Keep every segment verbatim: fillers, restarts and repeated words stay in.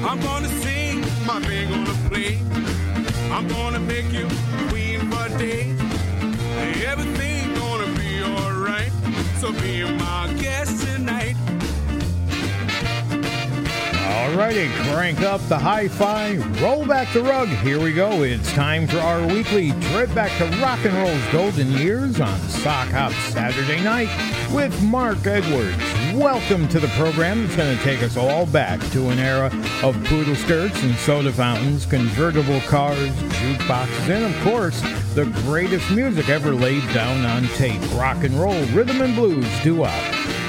I'm gonna sing, my band gonna play. I'm gonna make you queen for days. Everything gonna be alright. So be my guest tonight. Alrighty, crank up the hi-fi, roll back the rug. Here we go. It's time for our weekly trip back to rock and roll's golden years on Sock Hop Saturday Night with Mark Edwards. Welcome to the program that's going to take us all back to an era of poodle skirts and soda fountains, convertible cars, jukeboxes, and, of course, the greatest music ever laid down on tape. Rock and roll, rhythm and blues, doo-wop.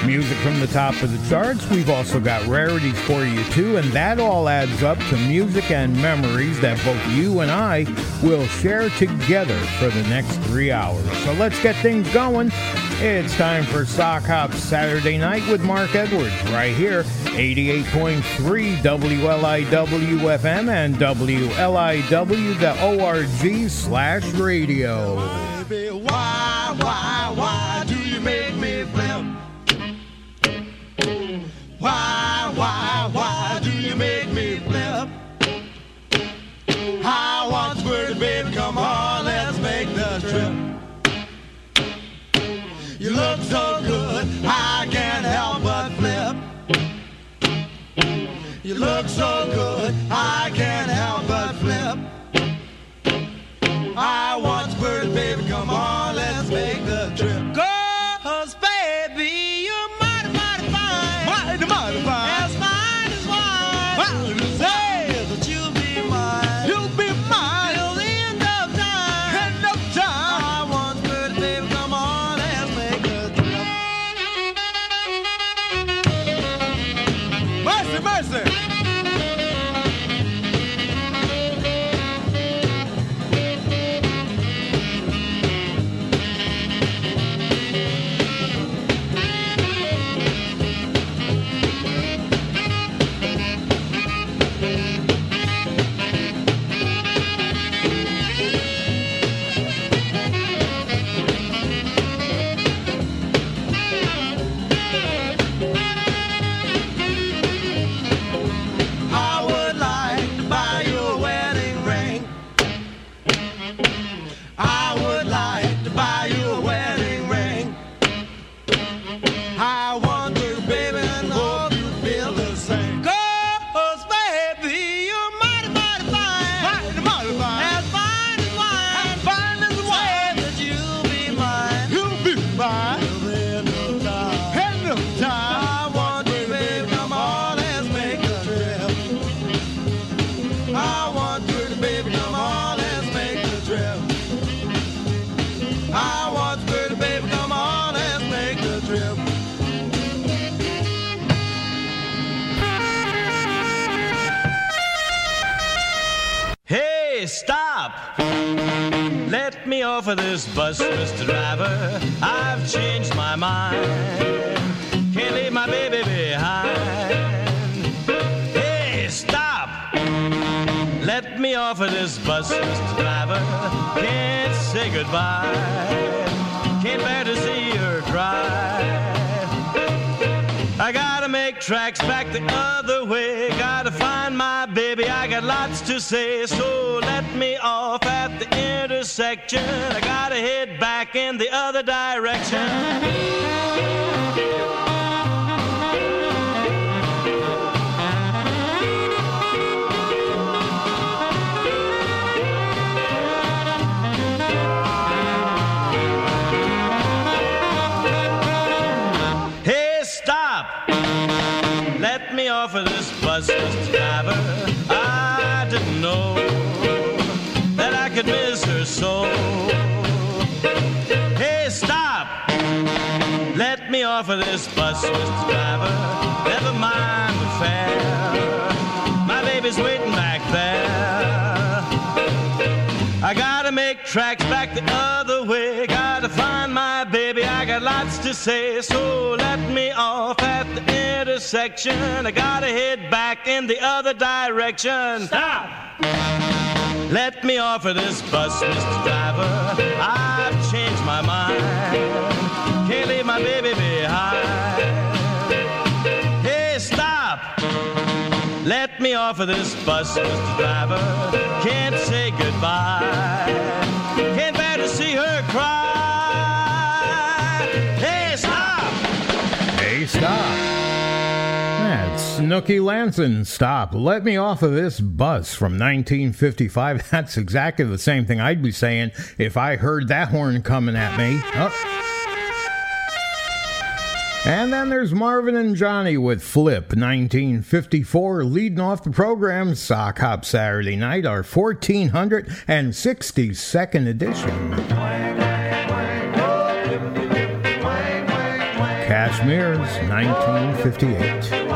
Music from the top of the charts. We've also got rarities for you, too, and that all adds up to music and memories that both you and I will share together for the next three hours. So let's get things going. It's time for Sock Hop Saturday Night with Mark Edwards right here, eighty-eight point three W L I W F M and W L I W dot org slash radio. Baby, why, why, why do you make me blame? Why, why, why do you make me flip? I once were baby, come on, let's make the trip. You look so good, I can't help but flip. You look so good, I can't help but flip. I once were baby, come on, let's make the trip. Go! Let me off of this bus, Mister Driver. I've changed my mind. Can't leave my baby behind. Hey, stop! Let me off of this bus, Mister Driver. Can't say goodbye. Can't bear to see her drive. I gotta make tracks back the other way. Gotta find my baby. I got lots to say, so let me off at the intersection. I gotta head back in the other direction. for this bustless driver. I didn't know that I could miss her so. Hey, stop! Let me off of this bustless driver. Never mind the fare. My baby's waiting back there. I gotta make tracks back the other way. Gotta find my baby. I got lots to say, so let me off at the intersection. I gotta head back in the other direction. Stop! Let me off of this bus, Mister Driver. I've changed my mind. Can't leave my baby behind. Hey, stop! Let me off of this bus, Mister Driver. Can't say goodbye. Can't bear to see her cry. Hey, stop! Hey, stop! That's Snooky Lanson, Stop. Let me off of this bus from nineteen fifty-five. That's exactly the same thing I'd be saying if I heard that horn coming at me. Oh. And then there's Marvin and Johnny with Flip, nineteen fifty-four, leading off the program, Sock Hop Saturday Night, our fourteen sixty-second edition. Cashmere's nineteen fifty-eight. I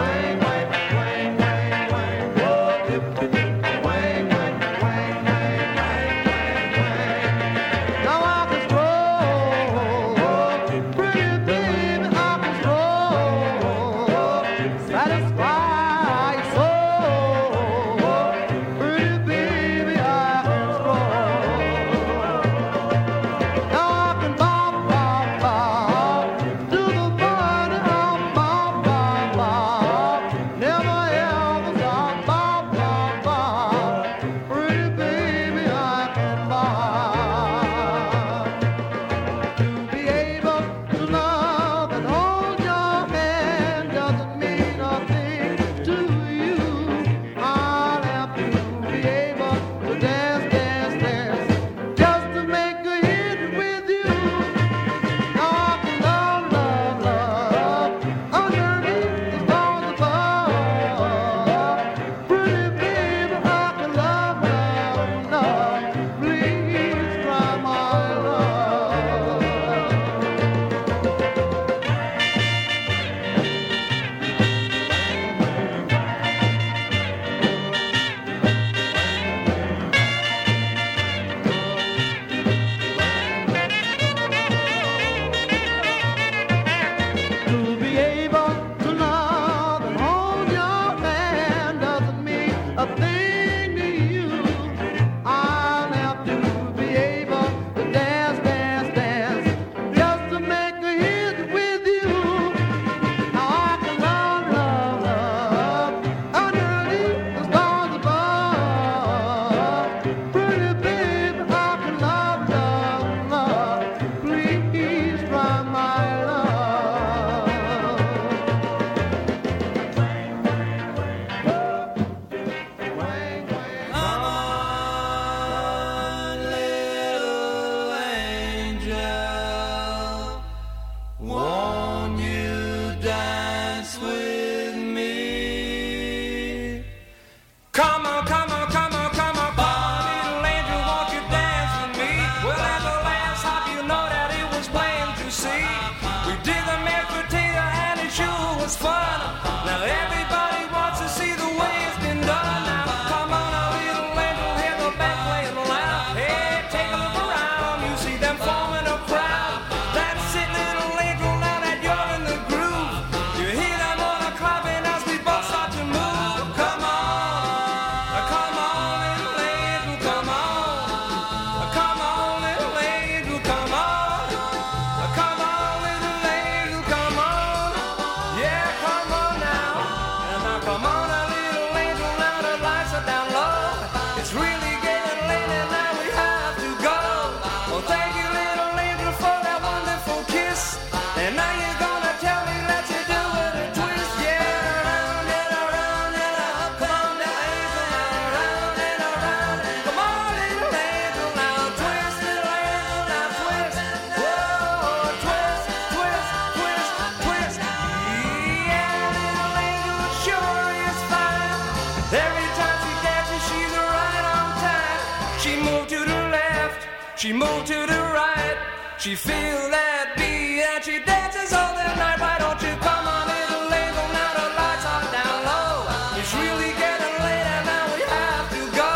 She moved to the right, she feel that beat, and she dances all the night. Why don't you come on, little label, now the lights are down low. It's really getting late and now we have to go.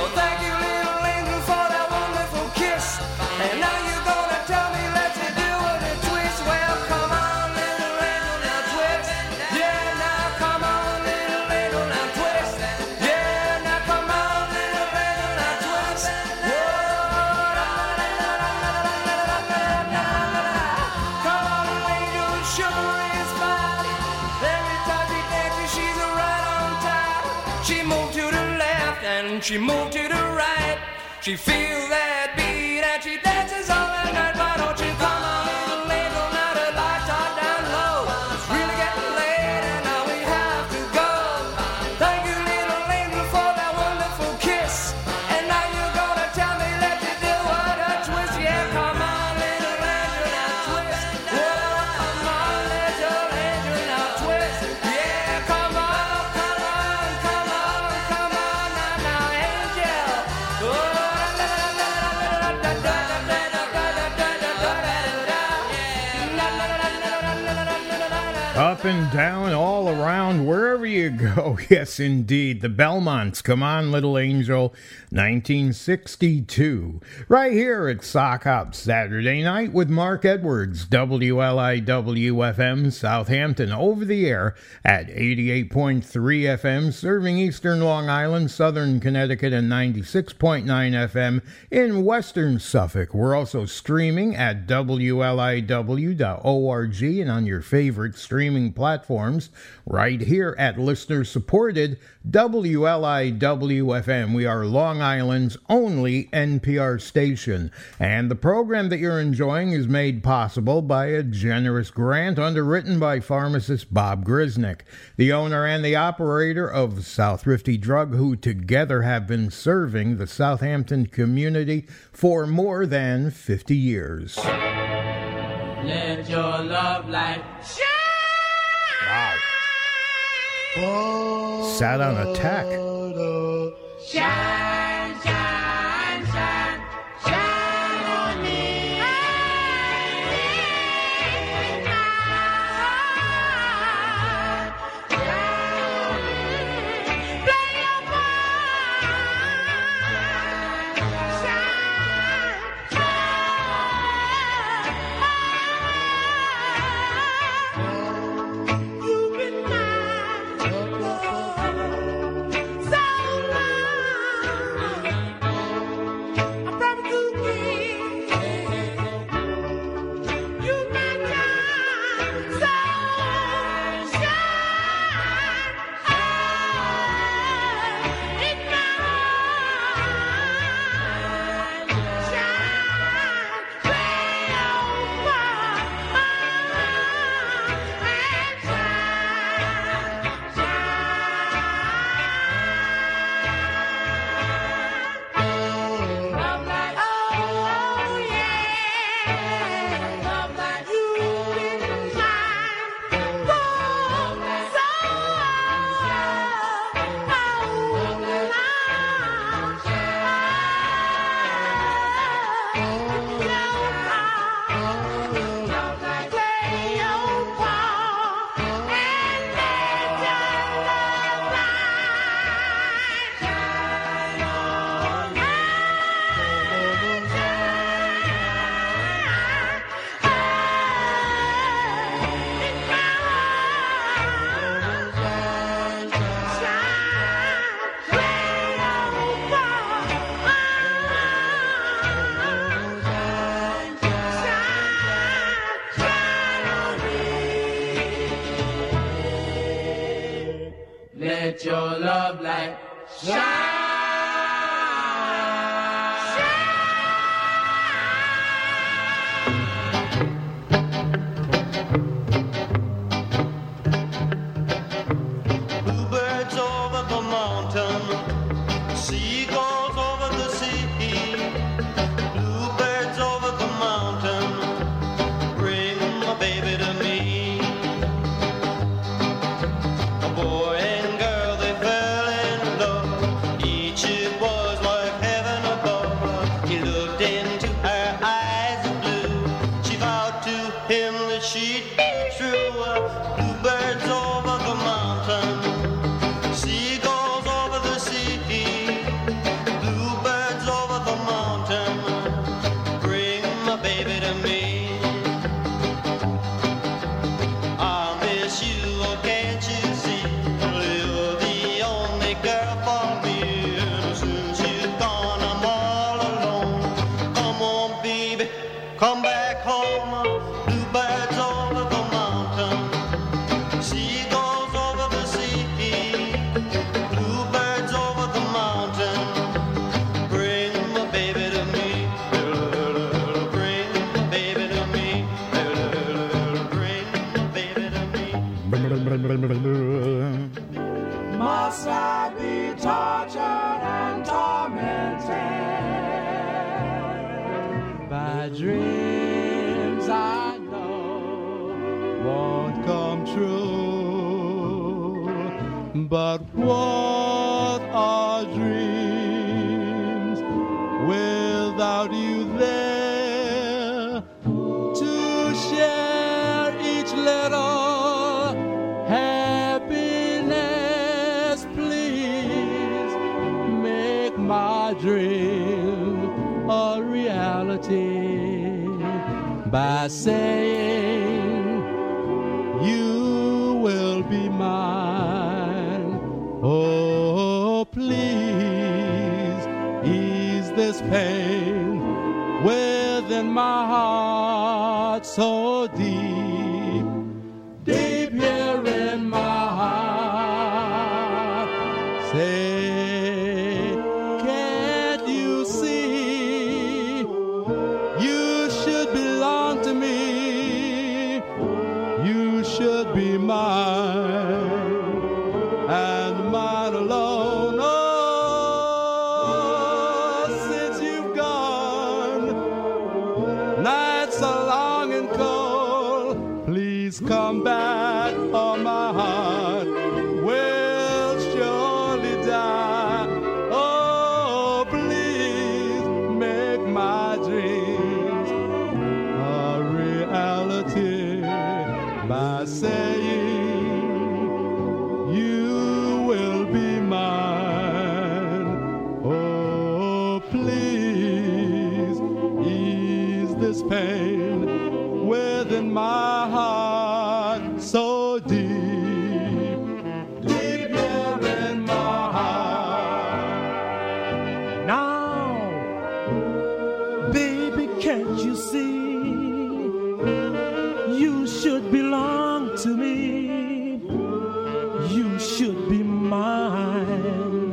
Oh, thank you, little angel, for that wonderful kiss. And now you're gonna tell me, let's you do it and twist. Well, come on, little angel, now twist. Yeah, now come on, little angel, now twist. Yeah, now come on, little angel, now twist. Whoa. She moved to the right, she feel that beat, and she dances all the night. Why don't you come on, little label, now the lights are down low. It's really getting late and now we have to go. Thank you, little angel, for that wonderful kiss. And now you're gonna tell me, let you do what a twist. Yeah, come on, little angel, now twist. Oh, come on, little angel, now twist. Yeah, come on, come on, come on, come on. Up and down, all around, wherever you go. Yes, indeed. The Belmonts, Come On, Little Angel, nineteen sixty-two. Right here at Sock Hop Saturday Night with Mark Edwards, W L I W F M, Southampton, over the air at eighty-eight point three F M, serving eastern Long Island, southern Connecticut, and ninety-six point nine F M in western Suffolk. We're also streaming at W L I W dot org and on your favorite stream platforms right here at listener-supported W L I W F M. We are Long Island's only N P R station, and the program that you're enjoying is made possible by a generous grant underwritten by pharmacist Bob Grisnick, the owner and the operator of Southrifty Drug, who together have been serving the Southampton community for more than fifty years. Let your love light shine. Wow. Oh, sat on attack. Shine, shine, shine, shine on me. Play your part. Shine, shine. Let your love light shine. Then Must I be tortured and tormented by dreams I know won't come true? But what are dreams without you there to share each little? Dream a reality by saying you will be mine. Oh, please ease this pain within my heart so deep, deep here in my heart. Say, and mine alone. Oh, since you've gone, nights are long and cold. Please come back, or my heart will surely die. Oh, please make my dreams a reality by saying pain within my heart so deep, deep here in my heart. Now, baby, can't you see? You should belong to me. You should be mine,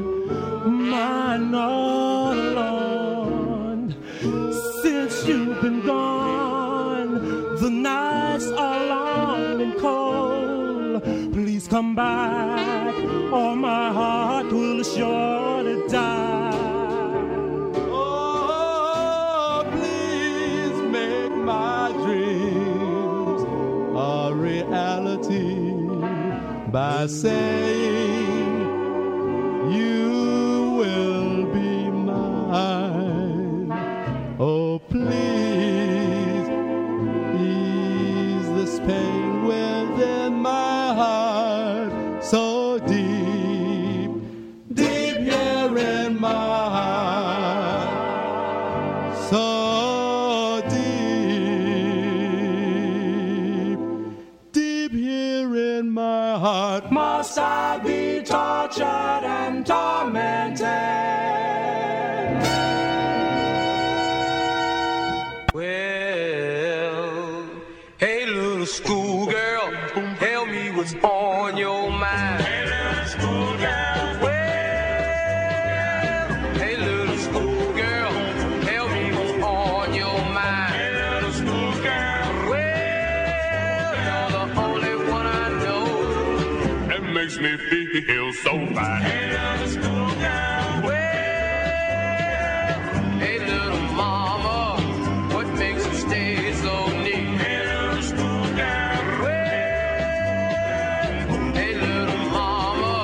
mine all alone. Since you've been gone, come back, or my heart will surely die. Oh, please make my dreams a reality by saying you will be mine. Oh, please ease this pain within my heart. So deep, deep here in my heart. So deep, deep here in my heart. Must I be tortured and tormented? Well, hey little schoolgirl, tell me what's on your me feel so fine. Hey, little school girl. Well, hey, little mama, what makes you stay so neat? Hey, little school girl. Well, hey, little mama,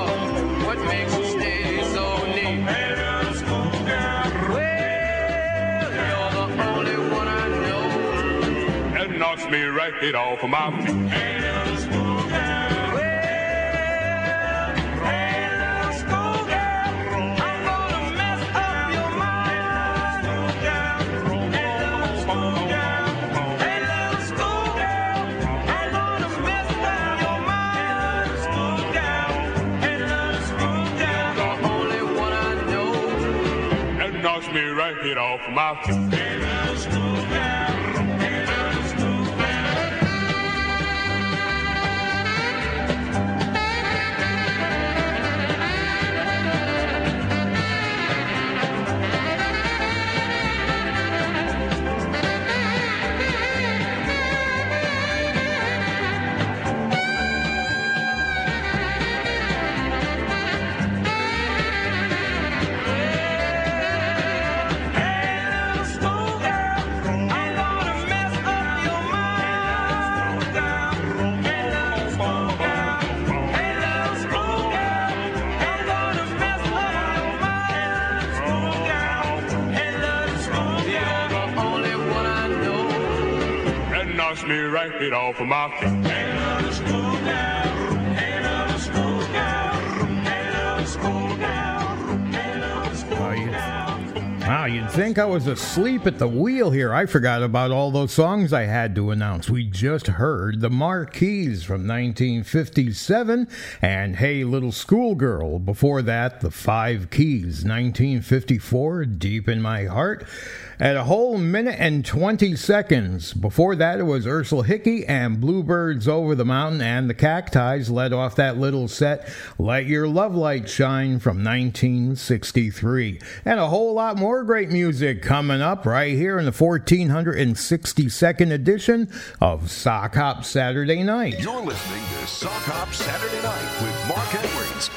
what makes you stay so neat? Hey, little school girl. Well, you're the only one I know. That knocks me right off of my feet. Hey, little school girl. me right here off my feet. Me right it off of my feet. Hey, love the school girl. Hey, love the school girl. Hey, love the school girl. Hey, love the school girl. Wow, you'd think I was asleep at the wheel here. I forgot about all those songs I had to announce. We just heard The Marquees from nineteen fifty-seven and Hey Little Schoolgirl. Before that, The Five Keys, nineteen fifty-four, Deep in My Heart. At a whole minute and twenty seconds. Before that, it was Ursel Hickey and Bluebirds Over the Mountain, and the Cacti's led off that little set, Let Your Love Light Shine from nineteen sixty-three. And a whole lot more great music coming up right here in the fourteen sixty-second edition of Sock Hop Saturday Night. You're listening to Sock Hop Saturday Night with Mark Edwards.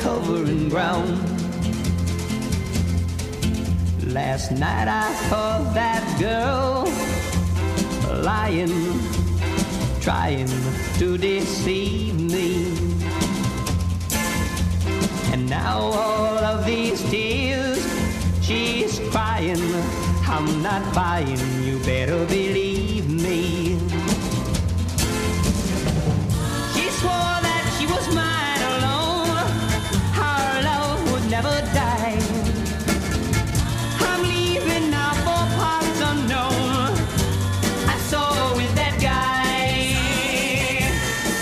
covering ground. Last night I saw that girl lying, trying to deceive me. And now all of these tears she's crying, I'm not buying, you better believe me. She swore that she was mine alone, our love would never die. I'm leaving now for parts unknown, I saw with that guy.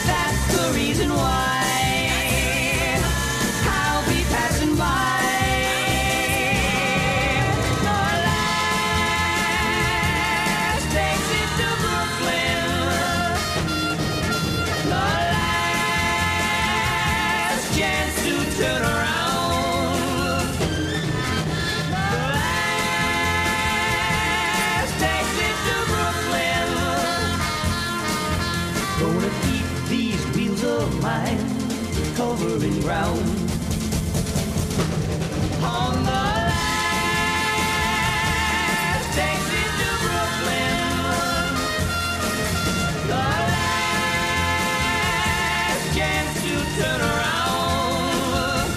That's the reason why I'll be passing by. My last exit to Brooklyn, my last chance to turn around, my last exit to Brooklyn. Gonna keep these wheels of mine covering ground. On the last exit to Brooklyn, the last chance to turn around,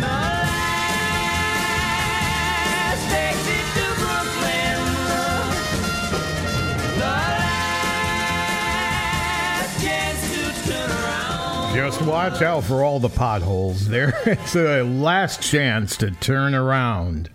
the last exit to Brooklyn, the last chance to turn around. Just watch out for all the potholes. There is a last chance to turn around.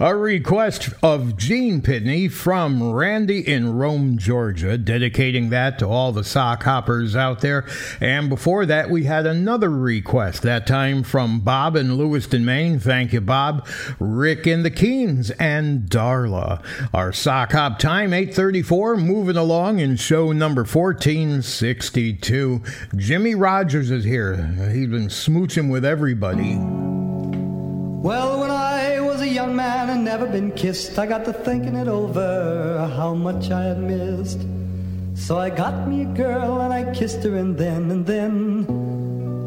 A request of Gene Pitney from Randy in Rome, Georgia, dedicating that to all the sock hoppers out there. And before that, we had another request, that time from Bob in Lewiston, Maine. Thank you, Bob. Rick in the Keens and Darla. Our sock hop time, eight thirty-four, moving along in show number fourteen sixty-two. Jimmy Rogers is here. He's been smooching with everybody. Well, when I was a young man and never been kissed, I got to thinking it over, how much I had missed. So I got me a girl and I kissed her, and then, and then,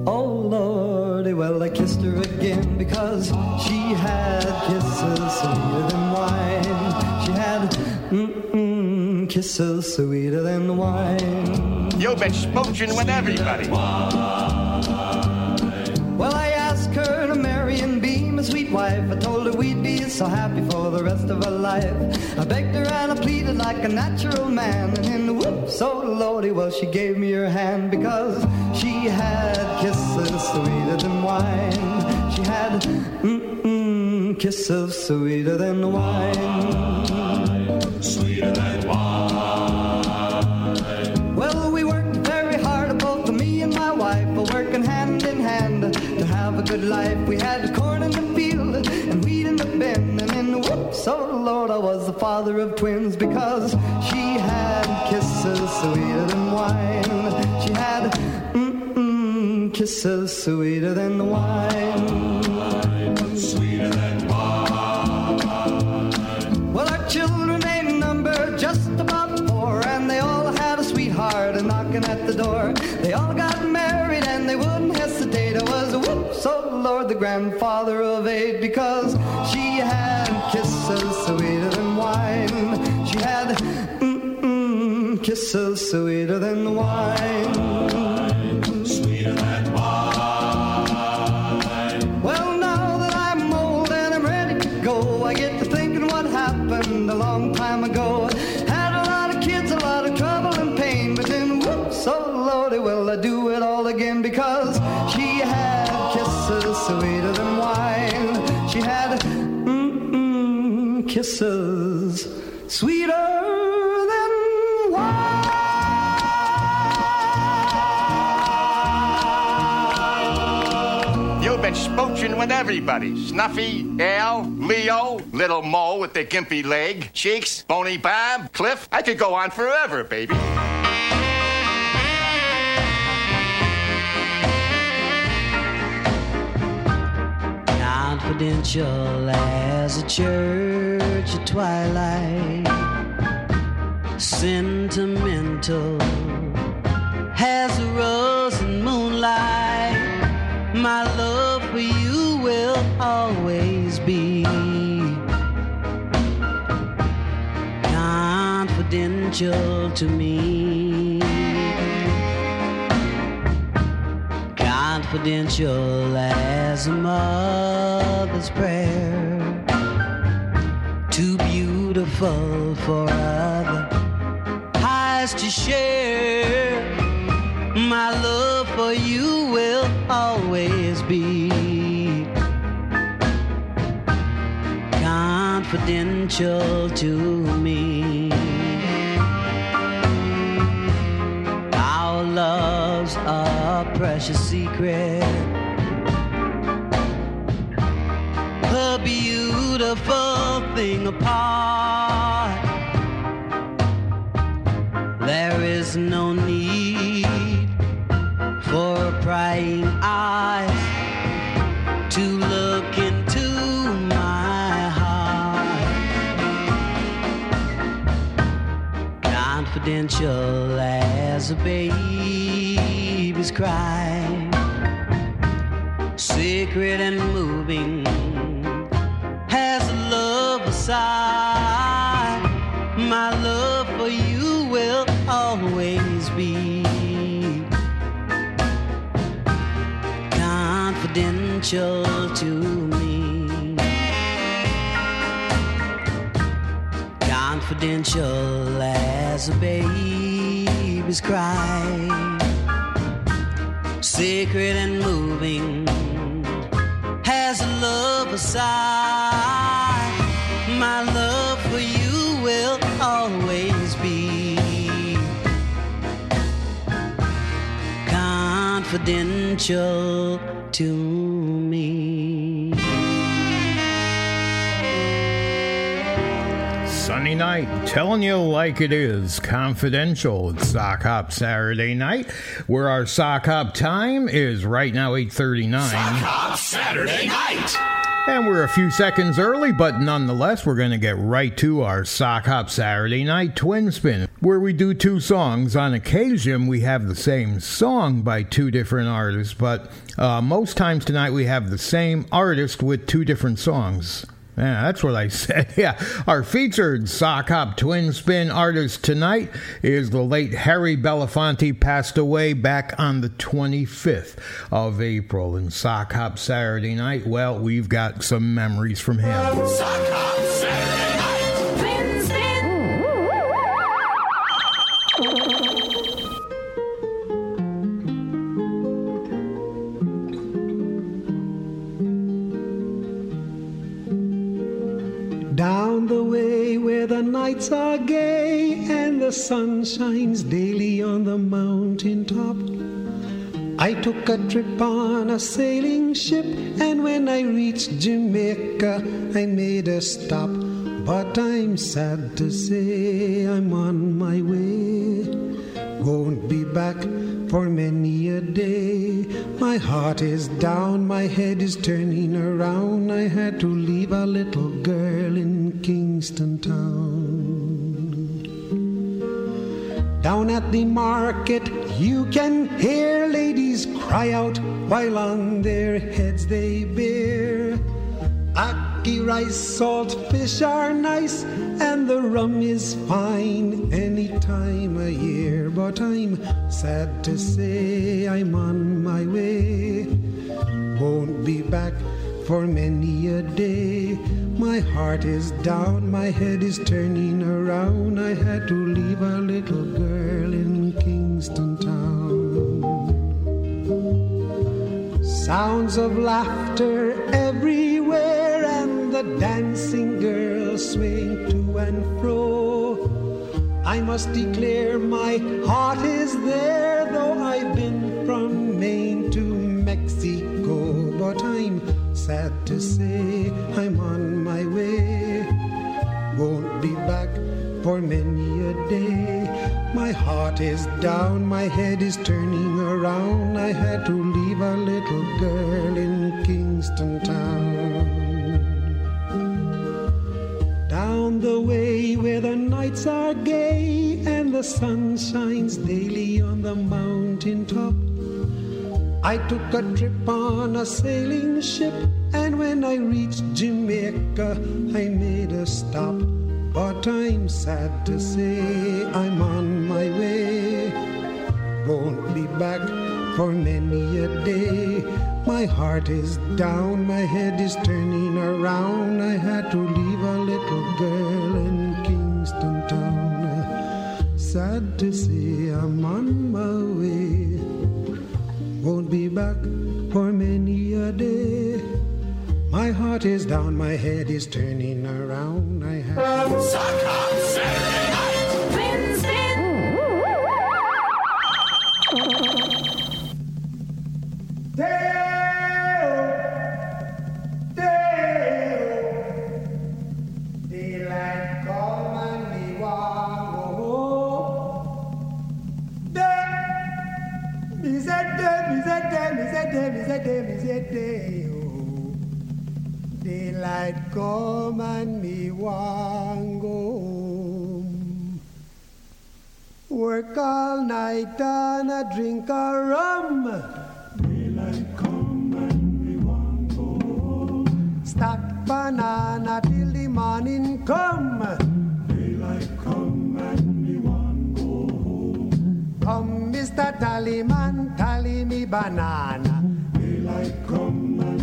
oh Lordy, well, I kissed her again, because she had kisses sweeter than wine. She had mm-mm, kisses sweeter than wine. You've been smooching with everybody. Well, I asked her to marry and be my sweet wife. I told her we'd be so happy for the rest of her life. I begged her and I pleaded like a natural man. And in the whoops, oh Lordy, well, she gave me her hand, because she had kisses sweeter than wine. She had mm-mm, kisses sweeter than wine. Sweeter than wine. Working hand in hand to have a good life. We had corn in the field and wheat in the bin. And in the whoops, oh Lord, I was the father of twins, because she had kisses sweeter than wine. She had mm-mm, kisses sweeter than the wine. Sweeter than wine. Well, our children ain't numbered, just about four, and they all had a sweetheart a knocking at the door. They all got married and they wouldn't hesitate. I was a whoops, oh Lord, the grandfather of eight, because she had kisses sweeter than wine. She had mm-mm, kisses sweeter than wine. Sweeter than wine. Well, now that I'm old and I'm ready to go, I get to thinking what happened a long time ago. Had a lot of kids, a lot of trouble and pain, but then whoops, oh Lordy, will I do it all again, because she had kisses sweeter than wine. She had mm-mm, kisses sweeter than wine. You've been smooching with everybody. Snuffy, Al, Leo, Little Mo with the gimpy leg, Cheeks, Bony Bob, Cliff. I could go on forever, baby. Confidential as a church at twilight, sentimental as a rose in moonlight. My love for you will always be confidential to me, confidential as a mother's prayer, too beautiful for other eyes to share. My love for you will always be confidential to me. Our love's a precious secret, a beautiful thing apart. There is no need for prying eyes to look into my heart, confidential as a baby's cry, secret and moving as a love aside. My love for you will always be confidential to me, confidential as a baby's cry, secret and moving as a love aside. My love for you will always be confidential to me. Sunny night, telling you like it is, confidential. It's Sock Hop Saturday night, where our sock hop time is right now eight thirty-nine. Sock Hop Saturday night. And we're a few seconds early, but nonetheless, we're going to get right to our Sock Hop Saturday Night Twin Spin, where we do two songs. On occasion, we have the same song by two different artists, but uh, most times tonight we have the same artist with two different songs. Yeah, that's what I said. Yeah, our featured Sock Hop Twin Spin artist tonight is the late Harry Belafonte, passed away back on the twenty-fifth of April. And Sock Hop Saturday Night, well, we've got some memories from him. Sock Hop Saturday Night, Twin Spin. Down the way where the nights are gay and the sun shines daily on the mountaintop, I took a trip on a sailing ship, and when I reached Jamaica I made a stop. But I'm sad to say I'm on my way, won't be back for many a day. My heart is down, my head is turning around, I had to leave a little girl in Kingston town. Down at the market you can hear ladies cry out, while on their heads they bear. Aki rice, salt fish are nice, and the rum is fine any time of year. But I'm sad to say I'm on my way, won't be back for many a day. My heart is down, my head is turning around, I had to leave a little girl in Kingston town. Sounds of laughter everywhere, and the dancing girls swaying to and fro. I must declare my heart is there, though I've been from Maine to Mexico. But I'm sad to say I'm on my way, won't be back for many a day. My heart is down, my head is turning around, I had to leave a little girl in Kingston town. Down the way where the nights are gay and the sun shines daily on the mountain top, I took a trip on a sailing ship, and when I reached Jamaica, I made a stop. But I'm sad to say I'm on my way. Won't be back for many a day. My heart is down, my head is turning around. I had to leave a little girl in Kingston town. Sad to say I'm on my way. Won't be back for many a day. My heart is down, my head is turning around. I have Sock Hop Saturday Night! Spin, spin! Day O, Day O, daylight come and me walk home. Day, me say day, me say day, me say day, me say day, me say day. Daylight come and me want go home. Work all night and a drink a rum. Daylight come and me want go home. Stack banana till the morning come. Daylight come and me want go home. Come, Mister Tallyman, tally me banana. Daylight come and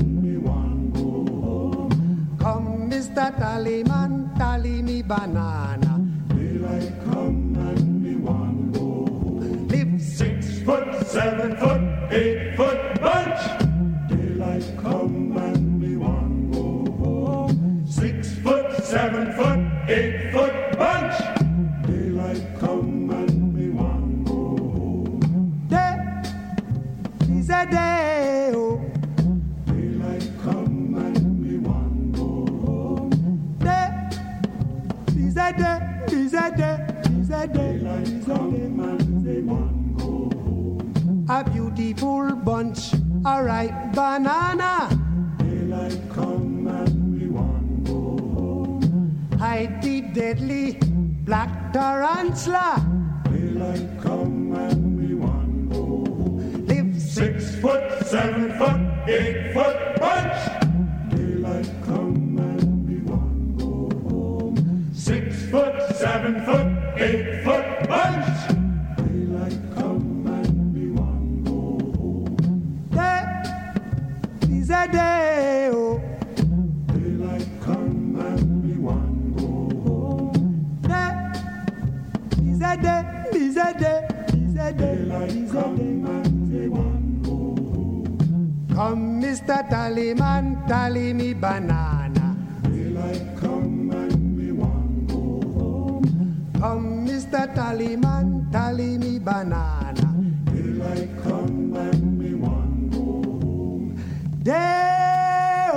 come, Mister Tallyman, tally me banana. Daylight come and me one go home. Live six foot, seven foot, eight foot bunch. Daylight come and me one go home. Six foot, seven foot, eight foot bunch. Daylight come and me one go home. Day is a day. Oh. A beautiful bunch, a ripe banana. Daylight come and we want go home. Hide the deadly black tarantula. Daylight come and we want go home. Live six, six foot, seven foot, eight foot bunch. Daylight come and we want go home. Six foot, seven foot, eight foot bunch. Day, oh. Daylight come and me want go home. Day is a day, is a day, is a day. Daylight come and me want go home. Come, Mister Tallyman, tally me banana. Daylight come and me want go home. Come, Mister Tallyman, tally me banana. Daylight come and Day O,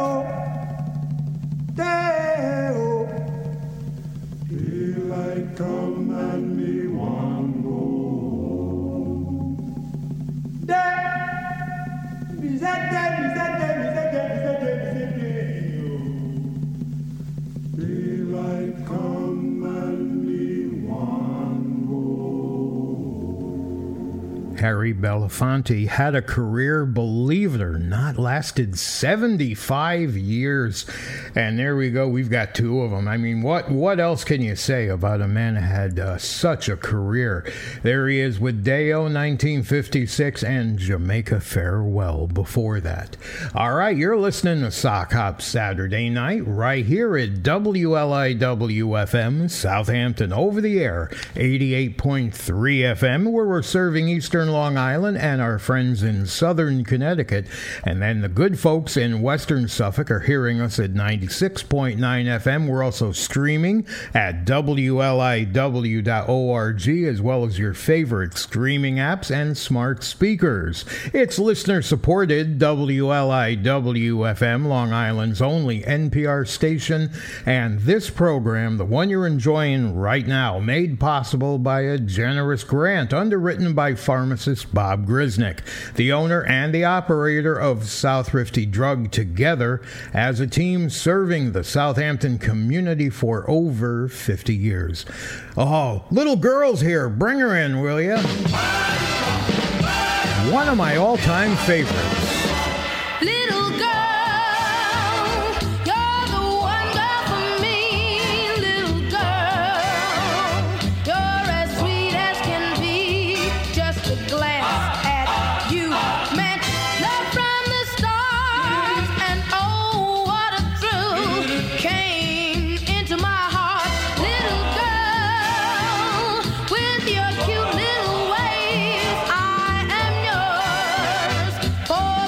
Day O, daylight come and me one go home. Day, is a day, is a day, is a day, is a day, is a day, O. Daylight come and me one go home. Harry Belafonte had a career, believe it or not, lasted seventy-five years, and there we go, we've got two of them. I mean, what what else can you say about a man who had uh, such a career? There he is with Day O, nineteen fifty-six, and Jamaica Farewell before that. All right, you're listening to Sock Hop Saturday Night right here at W L I W F M Southampton, over the air, eighty-eight point three F M, where we're serving Eastern Long Island and our friends in Southern Connecticut, and then the good folks in Western Suffolk are hearing us at ninety-six point nine F M. We're also streaming at W L I W dot org, as well as your favorite streaming apps and smart speakers. It's listener-supported W L I W F M, Long Island's only N P R station, and this program, the one you're enjoying right now, made possible by a generous grant underwritten by pharmacist Bob Grisnick, the owner and the operator of Southrifty Drug, together as a team serving the Southampton community for over fifty years. Oh, little girl's here. Bring her in, will you? one of my all-time favorites. Little girl, you're the wonder for me. Little girl, you're as sweet as can be. Just a glance at you meant love from the stars. And oh, what a thrill came into my heart. Little girl, with your cute little ways, I am yours. For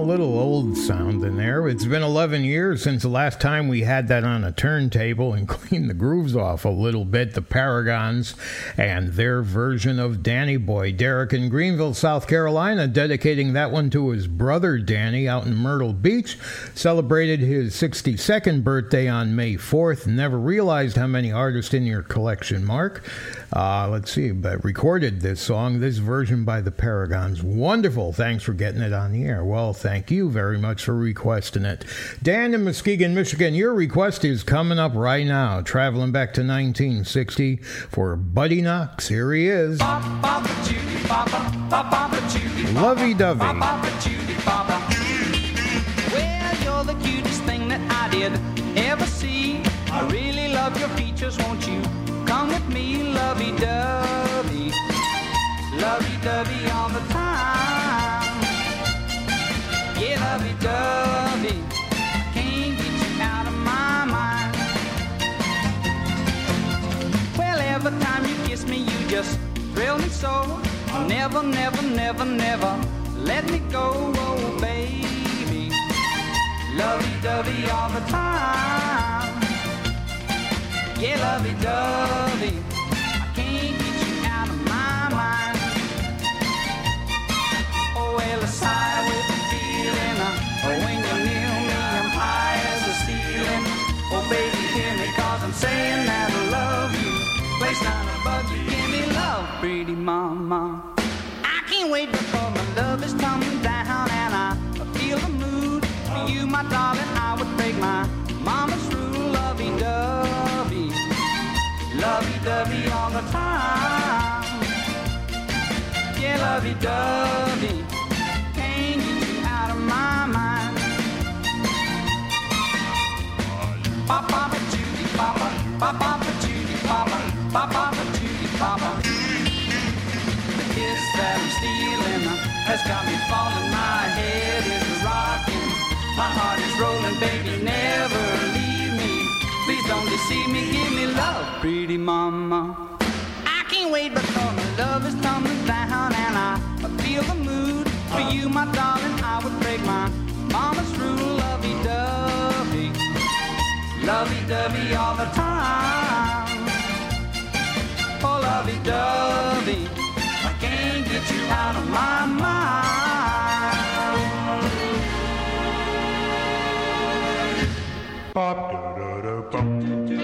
a little old sound in there. It's been eleven years since the last time we had that on a turntable and cleaned the grooves off a little bit. The Paragons and their version of Danny Boy. Derek in Greenville, South Carolina, dedicating that one to his brother Danny out in Myrtle Beach. Celebrated his sixty-second birthday on May fourth. Never realized how many artists in your collection, Mark. Uh, let's see, but recorded this song, this version by the Paragons. Wonderful. Thanks for getting it on the air. Well, thank you very much for requesting it. Dan in Muskegon, Michigan, your request is coming up right now. Traveling back to nineteen sixty for Buddy Knox. Here he is. Lovey Dovey. Well, you're the cutest thing that I did ever see. I really love your features, won't you? Come with me, lovey-dovey, lovey-dovey all the time. Yeah, lovey-dovey, I can't get you out of my mind. Well, every time you kiss me, you just thrill me so. Never, never, never, never let me go, oh baby, lovey-dovey all the time. Yeah, lovey-dovey, I can't get you out of my mind. Oh, well, I sigh with the feeling. Oh, when you're near me, I'm high as a ceiling. Oh, baby, hear me, cause I'm saying that I love you. Place not above you, give me love, pretty mama. I can't wait before my love is coming down, and I feel the mood. For you, my darling, I would break my mama's rule, lovey-dovey. Lovey-dovey all the time. Yeah, lovey-dovey, can't get you out of my mind. Papa Judy, Papa, Papa Judy, Papa, Papa Judy, Papa. The kiss that I'm stealing has got me falling. My head is rocking, my heart is rolling, baby, never leave. Please don't deceive me, give me love, pretty mama. I can't wait before my love is coming down, and I feel the mood. For you, my darling, I would break my mama's rule, lovey-dovey, lovey-dovey all the time. Oh, lovey-dovey, I can't get you out of my mind. Pop. Thank you.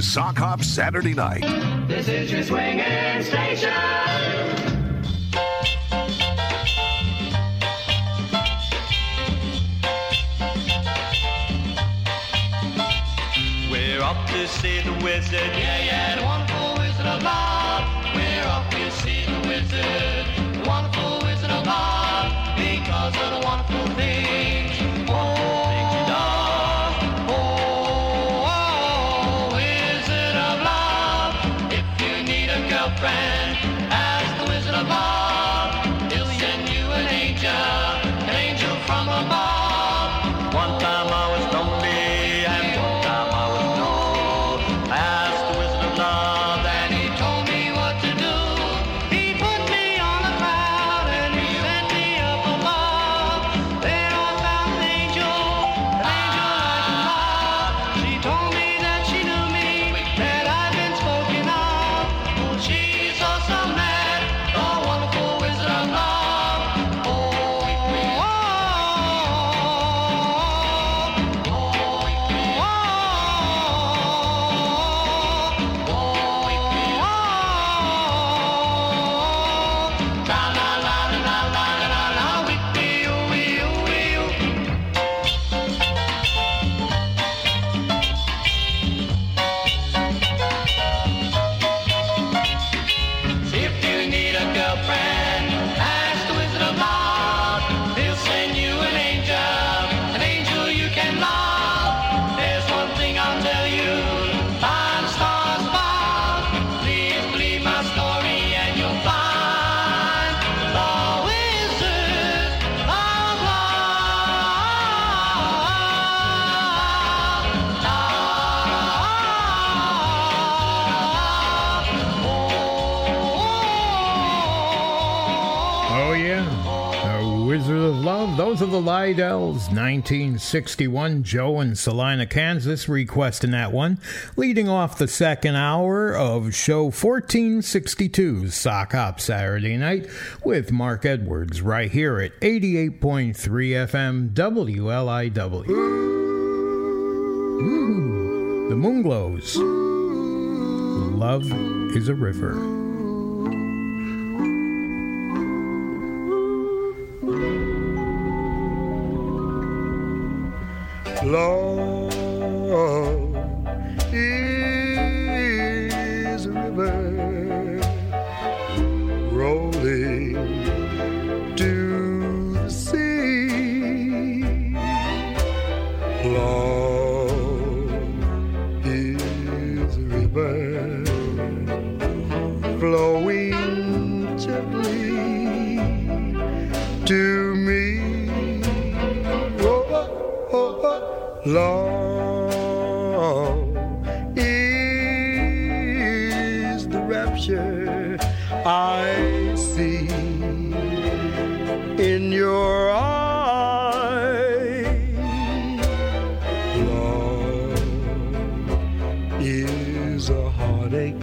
is Sock Hop Saturday Night. This is your swinging station. We're up to see the wizard, yeah, yeah, the wonderful wizard of Bob. We're up to see the wizard, the wonderful wizard of Bob, because of the wonderful things. Oh, those are the Lydells, nineteen sixty-one, Joe in Salina, Kansas, requesting that one. Leading off the second hour of show fourteen sixty-two's Sock Hop Saturday Night with Mark Edwards right here at eighty-eight point three F M W L I W. Ooh, the Moonglows. Love is a River. Love is a river rolling to the sea. Love is a river flowing gently to love is the rapture I see in your eyes. Love is a heartache,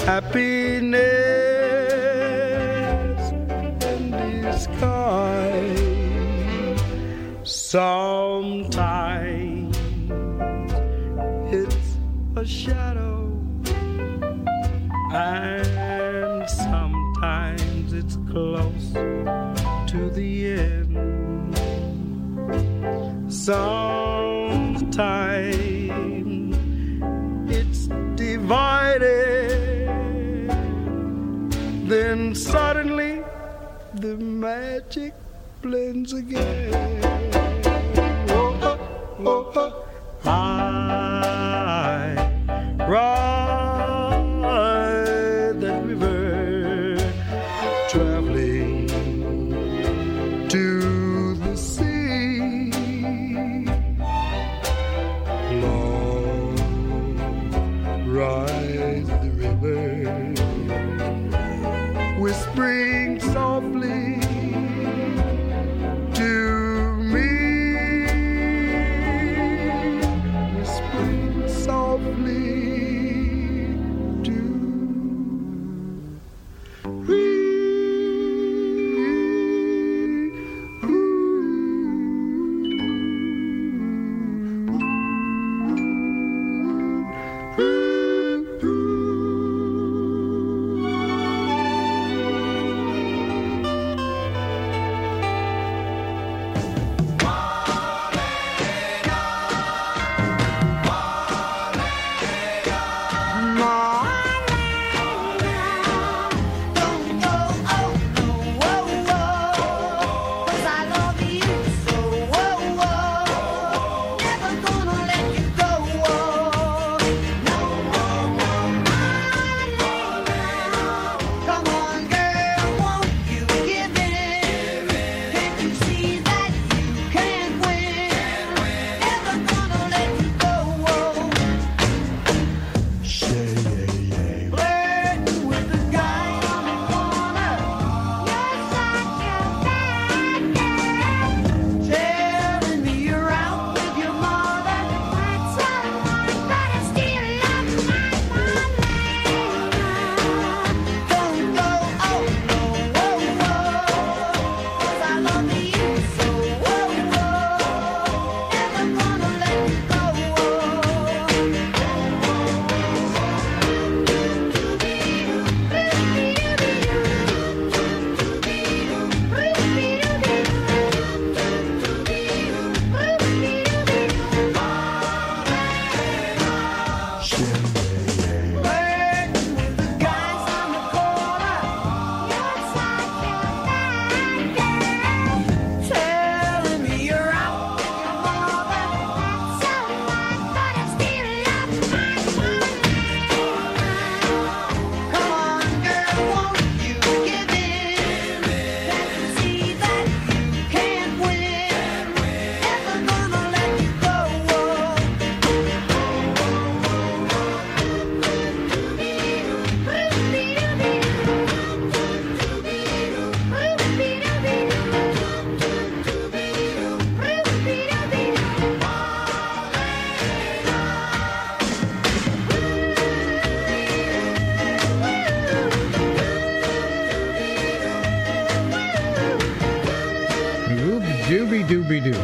happiness in disguise. Sometimes it's a shadow, and sometimes it's close to the end. Sometimes it's divided, then suddenly the magic blends again. Oh, oh. I ride that river, traveling to the sea. Long ride the river, whispering softly.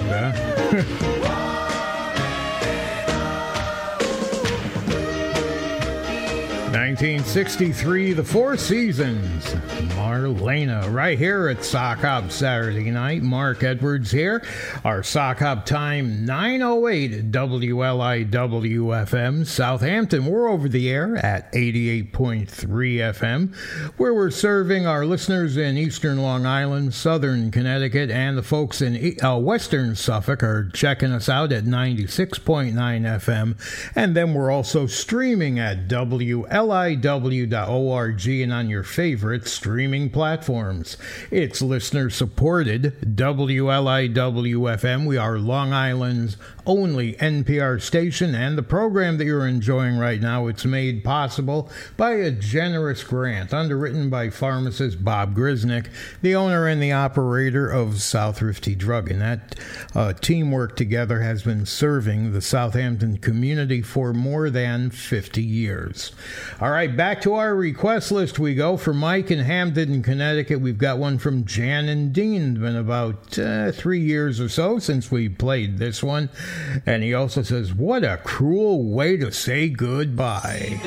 huh? nineteen sixty-three, The Four Seasons, Marlena, right here at Sock Hop Saturday Night. Mark Edwards here. Our Sock Hop time, nine oh eight at W L I W F M Southampton. We're over the air at eighty-eight point three F M, where we're serving our listeners in eastern Long Island, southern Connecticut, and the folks in uh, western Suffolk are checking us out at ninety-six point nine F M. And then we're also streaming at W L I W dot org and on your favorite streaming platforms. It's listener-supported W L I W F M. We are Long Island's only N P R station, and the program that you're enjoying right now, it's made possible by a generous grant underwritten by pharmacist Bob Grisnick, the owner and the operator of Southrifty Drug, and that uh, teamwork together has been serving the Southampton community for more than fifty years. All right, back to our request list we go. For Mike in Hamden, in Connecticut, we've got one from Jan and Dean. It's been about uh, three years or so since we played this one. And he also says, what a cruel way to say goodbye.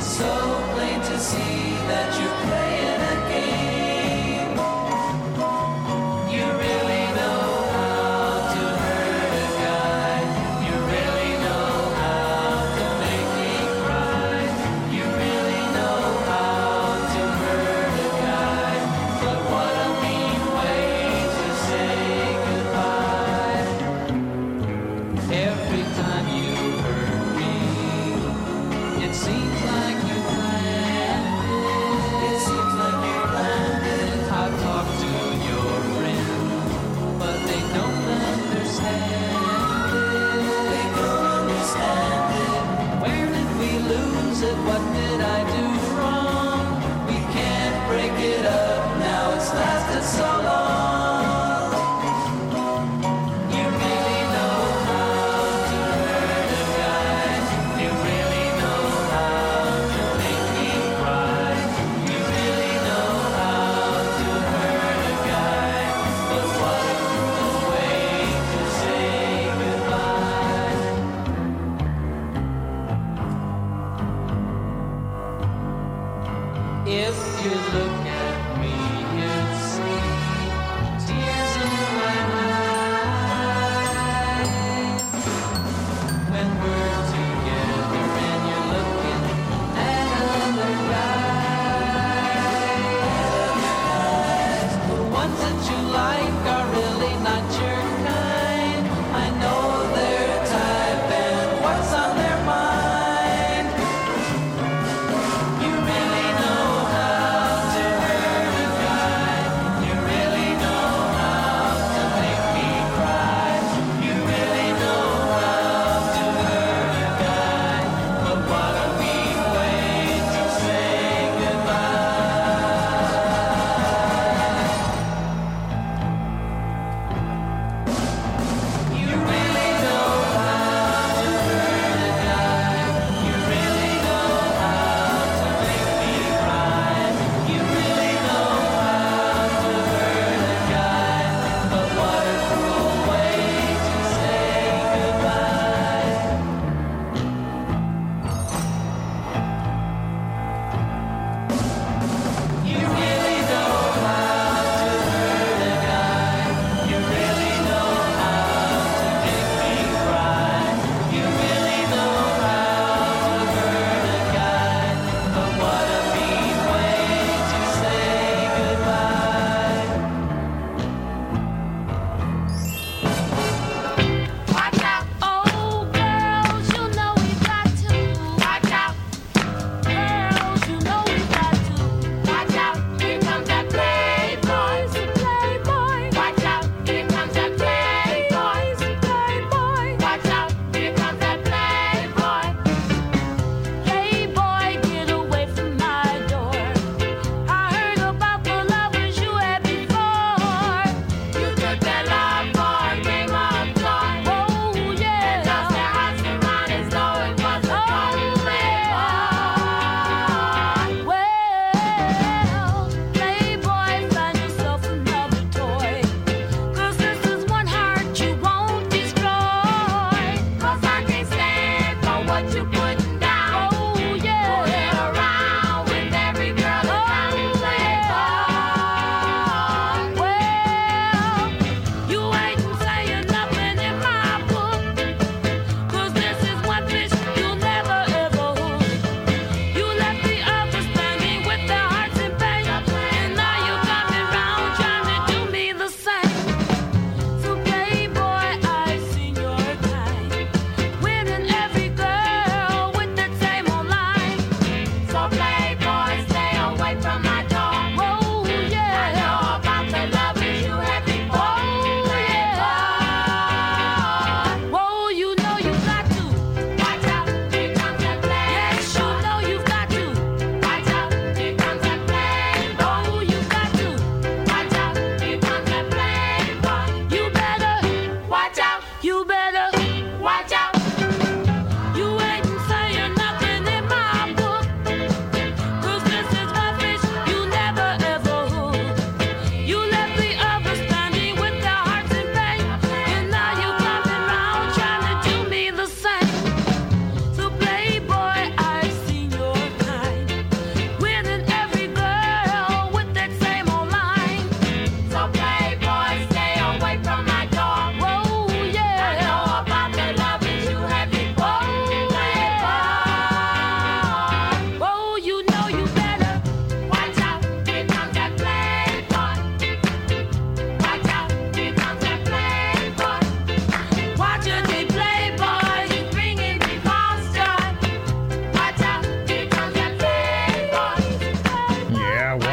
So plain to see that you're playing a game. You really know how to hurt a guy. You really know how to make me cry. You really know how to hurt a guy. But what a mean way to say goodbye. Every time you hurt me, it seems like I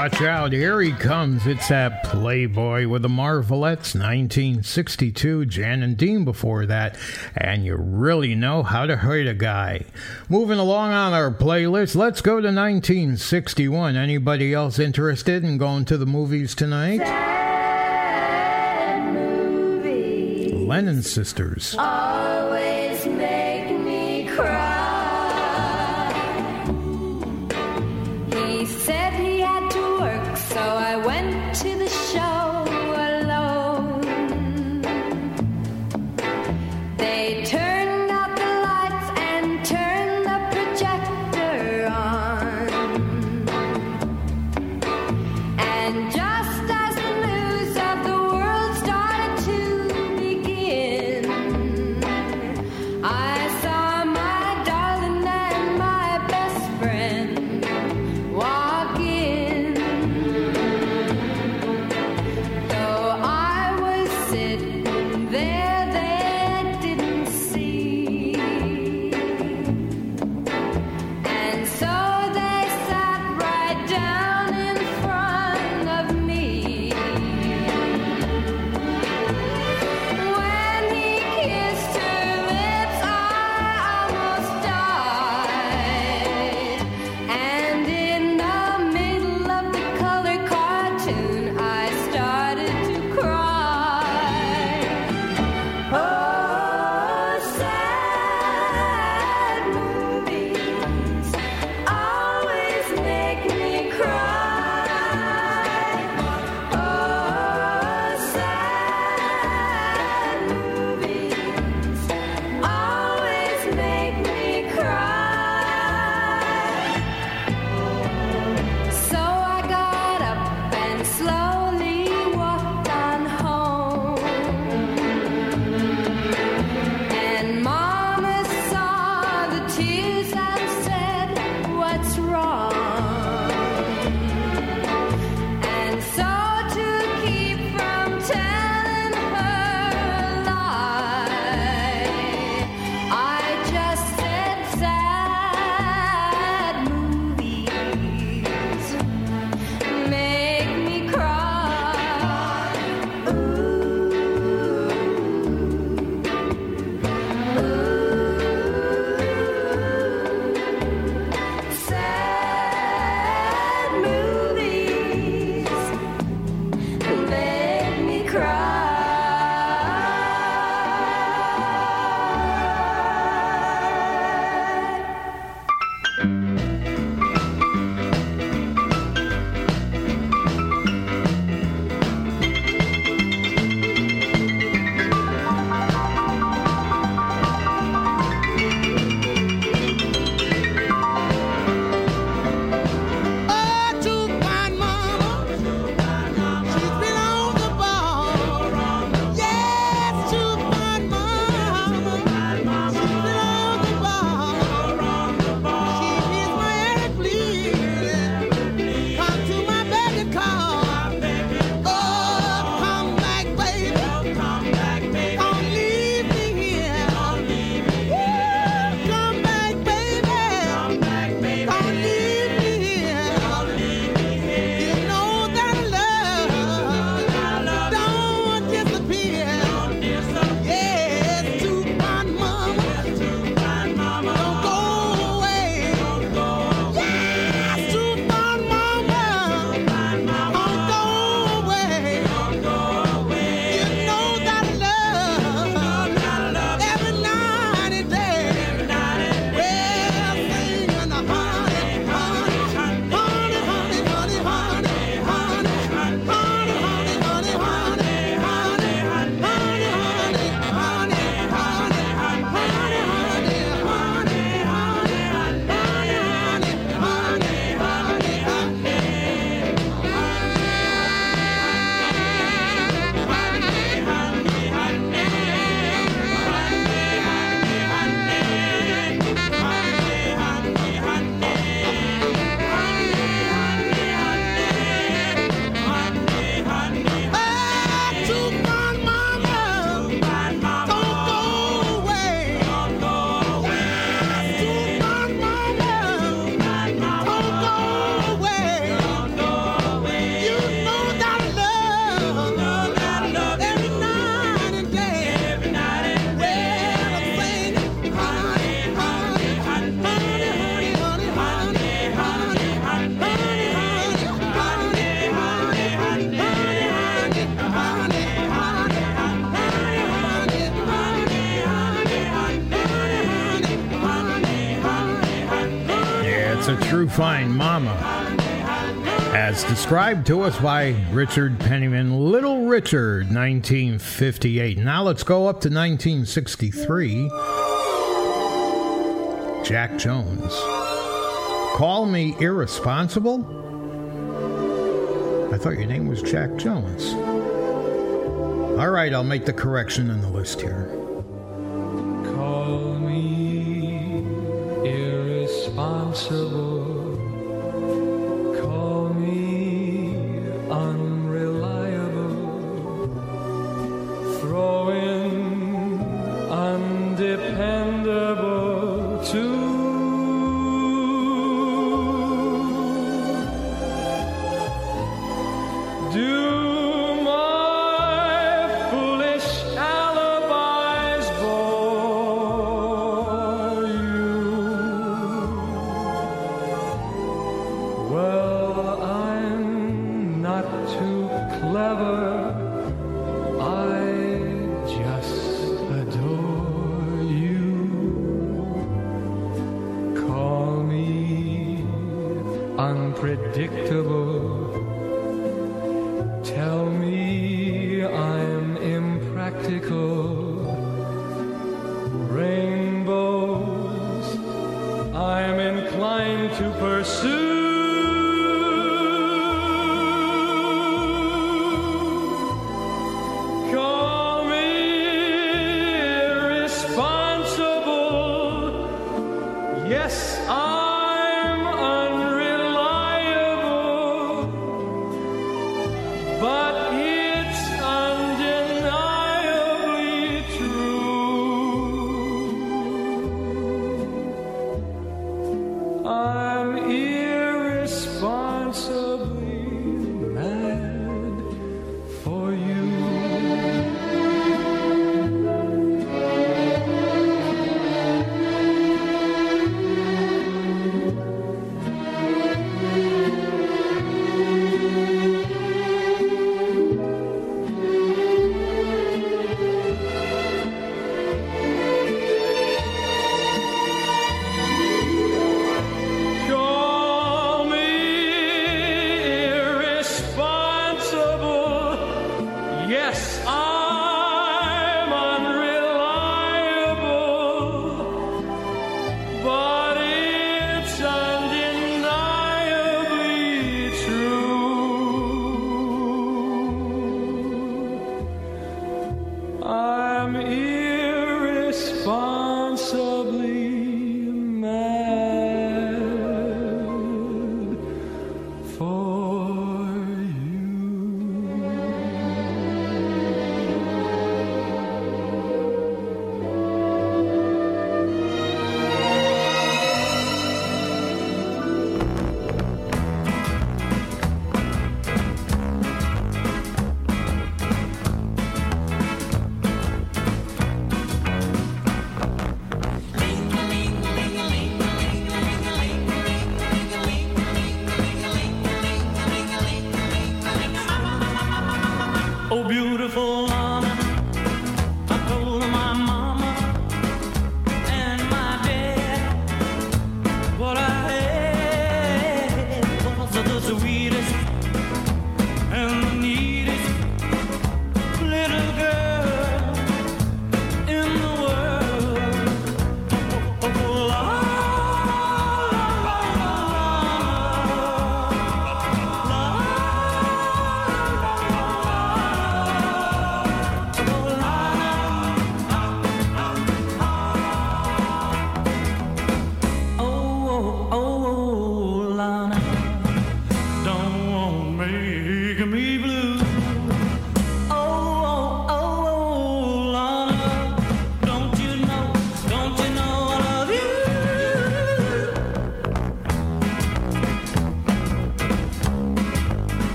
Watch out, here he comes. It's that Playboy with the Marvelettes, nineteen sixty-two, Jan and Dean before that, and you really know how to hurt a guy. Moving along on our playlist, let's go to nineteen sixty-one. Anybody else interested in going to the movies tonight? Sad movies. Lennon Sisters. Always make me cry. So they sat right down in front of me. Find Mama, as described to us by Richard Penniman, Little Richard, nineteen fifty-eight. Now let's go up to nineteen sixty-three. Jack Jones. Call me irresponsible? I thought your name was Jack Jones. All right, I'll make the correction in the list here. Call me irresponsible. Call me unreliable. Throw in undependable too. Predictable. Tell me I'm impractical. Rainbows I'm inclined to pursue.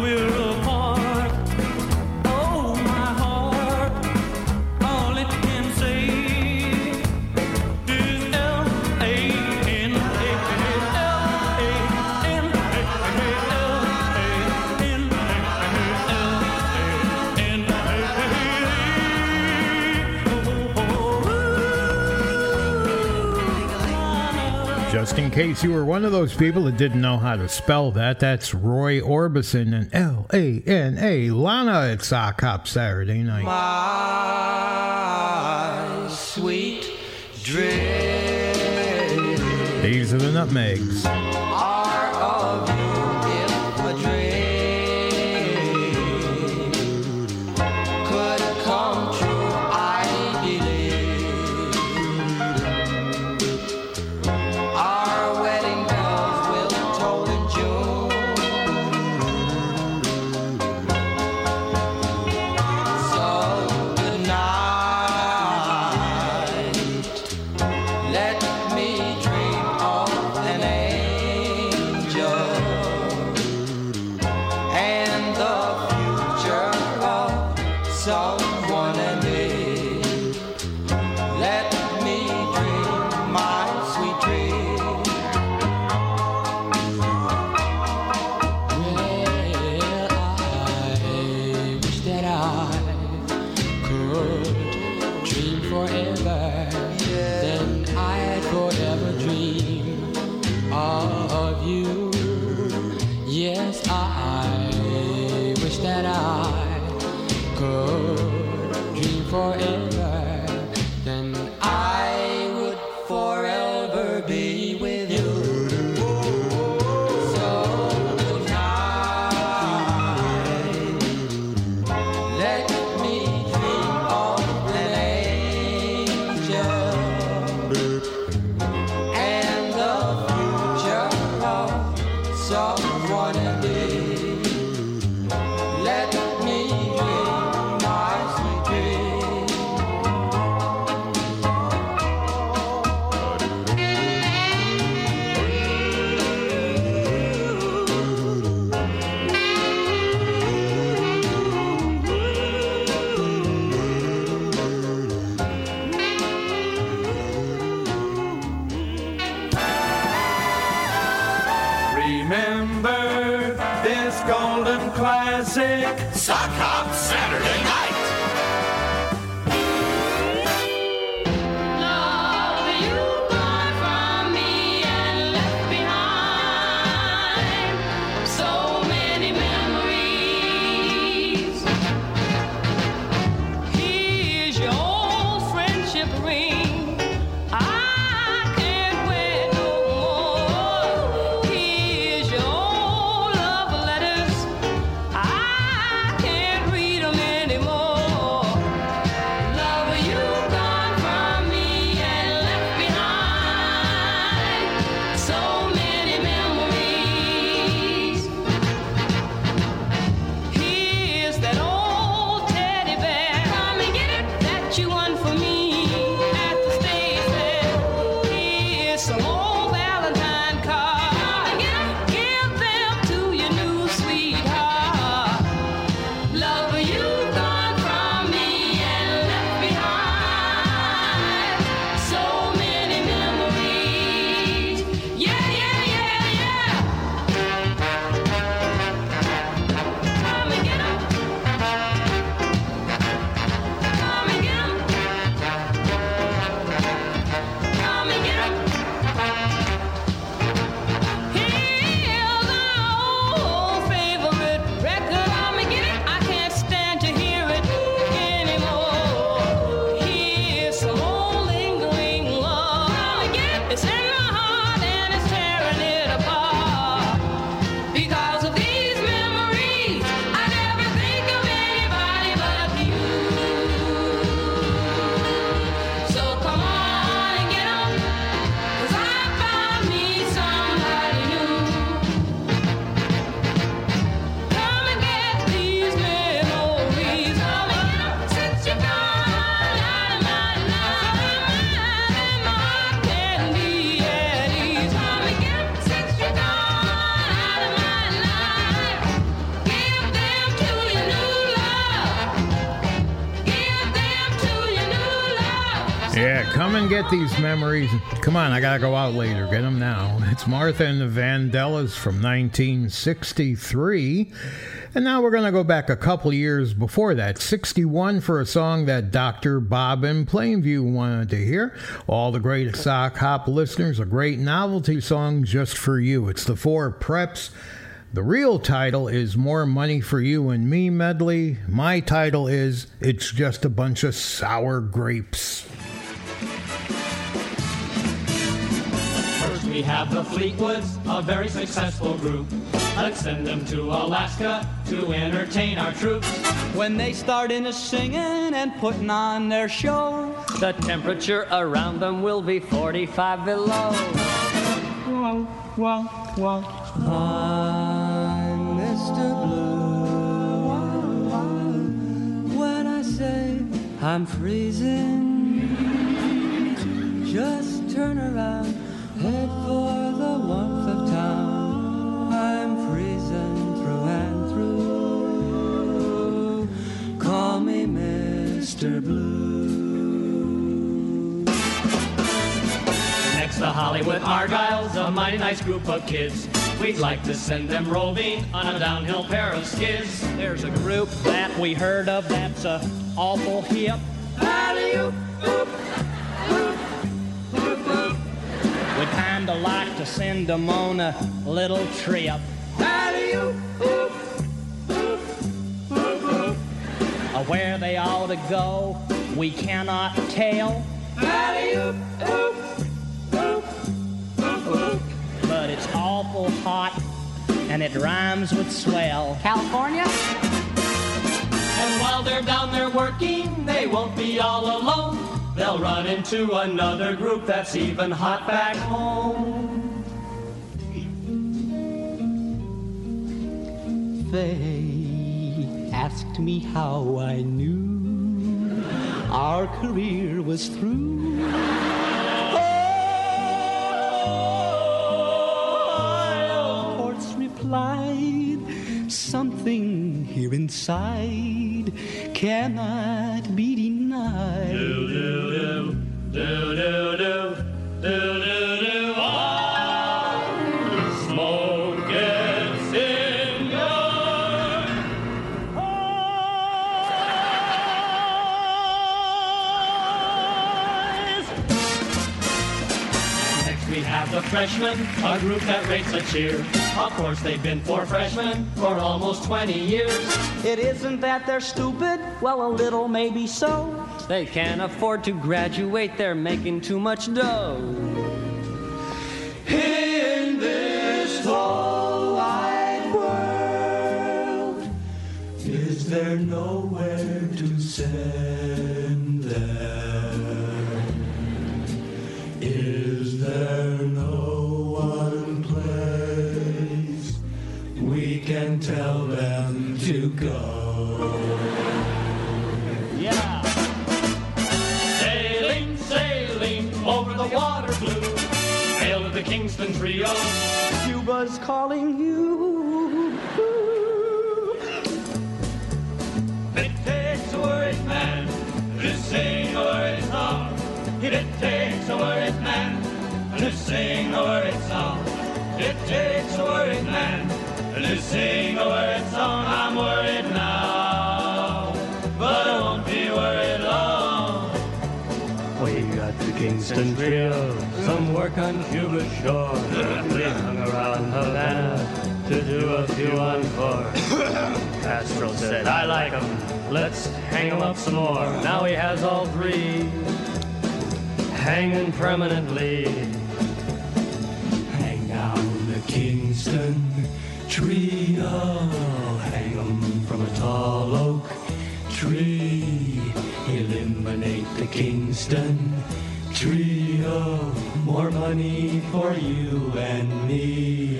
We're Just in case you were one of those people that didn't know how to spell that, that's Roy Orbison and L A N A, Lana at Sock Hop Saturday Night. My sweet dreams. These are the Nutmegs. Are of you if a dream could come true. Sock Hop Saturday Night. Love, you've gone from me and left behind so many memories. Here's your old friendship ring. I can't wait no more. Here's your old love letters. Come and get these memories. Come on, I gotta go out later. Get them now. It's Martha and the Vandellas from nineteen sixty-three. And now we're going to go back a couple years before that, sixty-one, for a song that Doctor Bob in Plainview wanted to hear. All the great Sock Hop listeners, a great novelty song just for you. It's the Four Preps. The real title is More Money for You and Me Medley. My title is It's Just a Bunch of Sour Grapes. First we have the Fleetwoods, a very successful group. Let's send them to Alaska to entertain our troops. When they start in a singing and putting on their show, the temperature around them will be forty-five below. Whoa, whoa, whoa. Uh, Mister Blue, when I say I'm freezing, just turn around, head for the warmth of town. I'm freezing through and through. Call me Mister Blue. Next, the Hollywood Argyles, a mighty nice group of kids. We'd like to send them roving on a downhill pair of skids. There's a group that we heard of that's a awful hip. Alley-oop, oop, oop, oop, oop. We'd kinda like to send them on a little trip. Alley-oop, oop, oop, oop, oop. Where they ought to go, we cannot tell. Alley-oop, oop, oop, oop, oop. But it's awful hot, and it rhymes with swell. California? And while they're down there working, they won't be all alone. They'll run into another group that's even hot back home. They asked me how I knew our career was through. Something here inside cannot be denied. Do, do, do, do, do, do, do, do, do. Oh, smoke gets in your eyes. Next we have the Freshmen, a group that rates a cheer. Of course they've been four freshmen for almost twenty years. It isn't that they're stupid, well a little maybe so. They can't afford to graduate, they're making too much dough. In this whole wide world, is there nowhere to send them? Is there no one place we can tell them to go? Yeah. Sailing, sailing over the water blue, hail to the Kingston Trio. Cuba's calling you. It takes a worried man to sing or it's song. It takes a worried man to sing or it's song. It takes a worried man to sing a worried song. I'm worried now, but I won't be worried long. We got the Kingston Trio, some work on Cuba's shore. We hung around Havana to do a few encore. Astro said, I like 'em, let's hang 'em up some more. Now he has all three hanging permanently. Hang down the Kingston Trio, hang 'em from a tall oak tree. Eliminate the Kingston Trio. More money for you and me.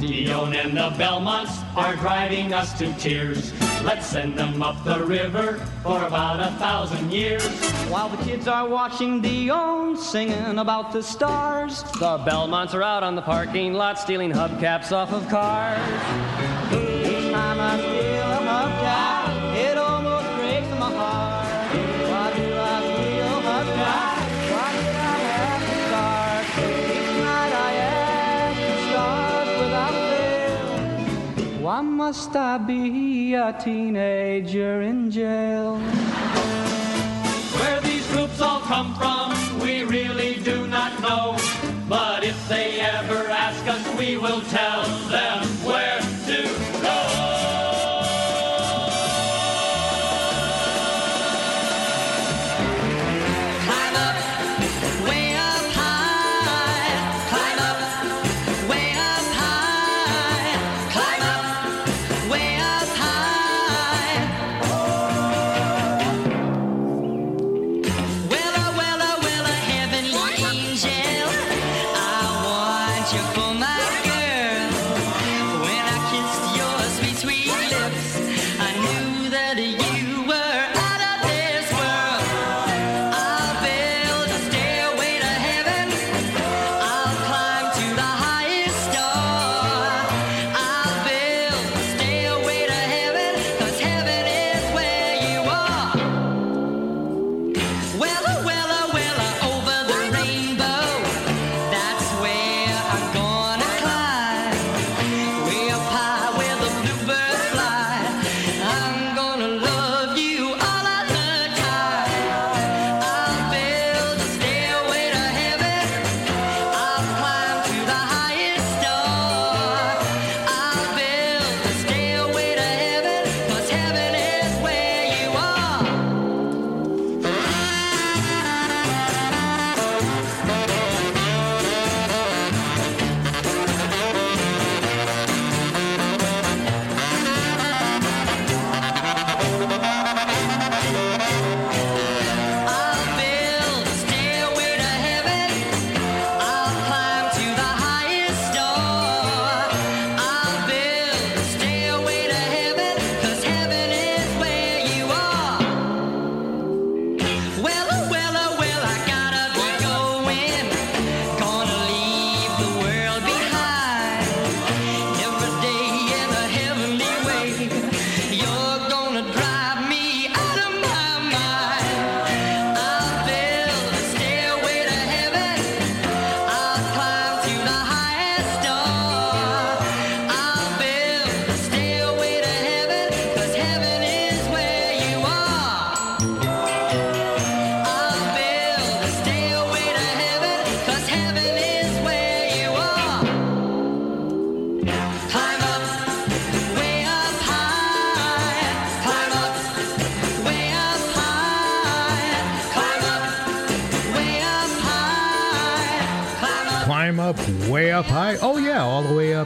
Dion and the Belmonts are driving us to tears. Let's send them up the river for about a thousand years. While the kids are watching Dion singing about the stars, the Belmonts are out on the parking lot stealing hubcaps off of cars. Each time I steal a hubcap, it almost breaks my heart. Why do I steal a hubcap? Why did I have to start? Each night I ask the stars without fail. Why must I be a teenager in jail? Where these groups all come from, we really do not know. But if they ever ask us, we will tell them where to go. Climb up, way up high. Climb up, way up high. Climb up, way up high. Willa, willa, willa, heavenly angel.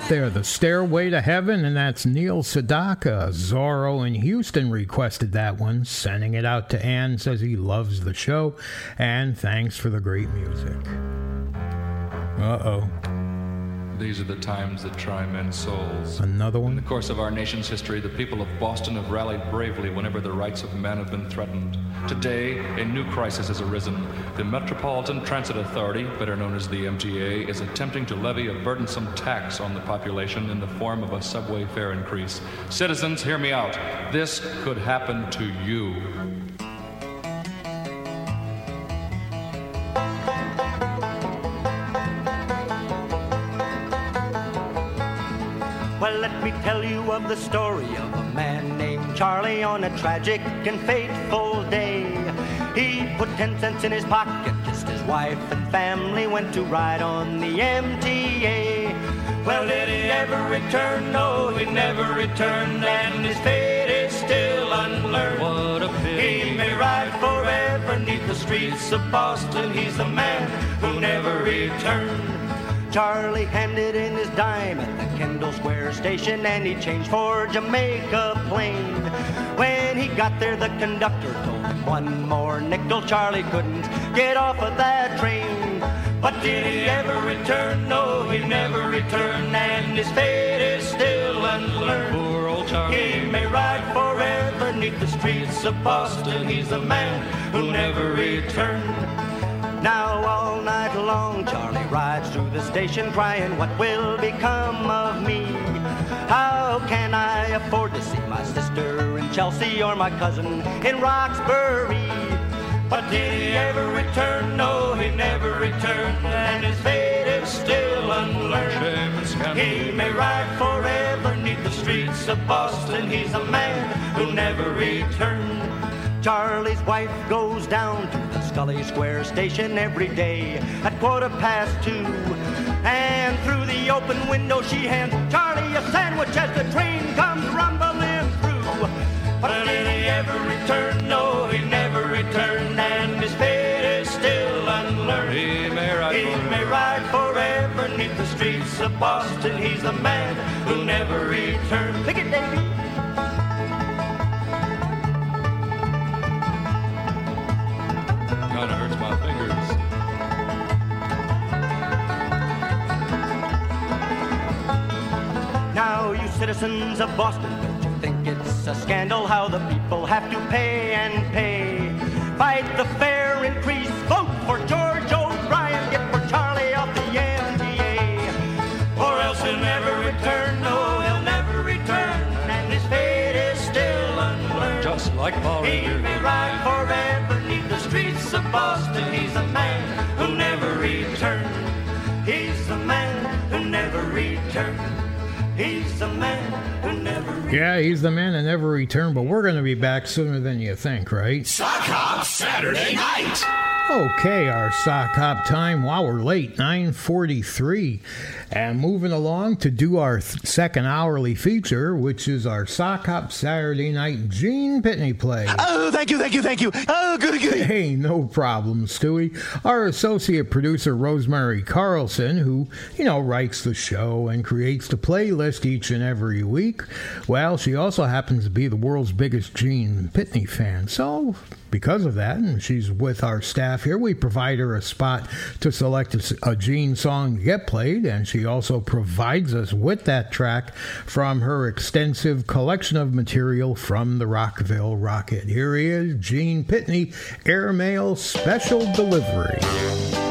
There, the Stairway to Heaven, and that's Neil Sedaka. Zorro in Houston requested that one, sending it out to Ann, says he loves the show, and thanks for the great music. Uh-oh. These are the times that try men's souls. Another one? In the course of our nation's history, the people of Boston have rallied bravely whenever the rights of men have been threatened. Today, a new crisis has arisen. The Metropolitan Transit Authority, better known as the M T A, is attempting to levy a burdensome tax on the population in the form of a subway fare increase. Citizens, hear me out. This could happen to you. Well, let me tell you of the story of a man named Charlie on a tragic and fateful day. He put ten cents in his pocket just as wife and family went to ride on the M T A. Well, did he ever return? No, he never returned, and his fate is still unlearned. What a pity. He may ride forever 'neath the streets of Boston. He's the man who never returned. Charlie handed in his dime at the Kendall Square station, and he changed for Jamaica Plain. When he got there, the conductor told him one more nickel. Charlie couldn't get off of that train. But did he ever return? No, he never returned, and his fate is still unlearned. Poor old Charlie. He may ride forever 'neath the streets of Boston. He's the man who never returned. Now all night long Charlie rides through the station crying, what will become of me? How can I afford to see my sister in Chelsea or my cousin in Roxbury? But did he ever return? No, he never returned, and his fate is still unlearned. He may ride forever 'neath the the streets of Boston, he's a man who never returned. Charlie's wife goes down to the Scully Square station every day at quarter past two, and through the open window she hands Charlie a sandwich as the train comes rumbling through. But did he ever return? No, he never returned, and his fate is still unlearned. He may ride, he forever. May ride forever neath the streets of Boston. He's the man who never returned. Pick it, Davey. Kinda hurts my fingers. Now, you citizens of Boston, don't you think it's a scandal how the people have to pay and pay? Fight the fare increase, vote for George O'Brien, get for Charlie off the M T A. Or else he'll never return, no, he'll never return, and his fate is still unlearned. Just like Paul Revere. He may ride forever neath the streets of Boston. He's a man who'll never return. He's the man who never returned. He's the man who never returned. Yeah, he's the man who never returned, but we're going to be back sooner than you think, right? Sock Hop Saturday Night! Okay, our Sock Hop time. Wow, we're late, nine forty-three. And moving along to do our th- second hourly feature, which is our Sock Hop Saturday Night Gene Pitney play. Oh, thank you, thank you, thank you. Oh, goody, goody. Hey, no problem, Stewie. Our associate producer, Rosemary Carlson, who, you know, writes the show and creates the playlist each and every week. Well, she also happens to be the world's biggest Gene Pitney fan. So, because of that, and she's with our staff here, we provide her a spot to select a, a Gene song to get played, and she also provides us with that track from her extensive collection of material from the Rockville Rocket. Here he is, Gene Pitney, Airmail Special Delivery. Delivery.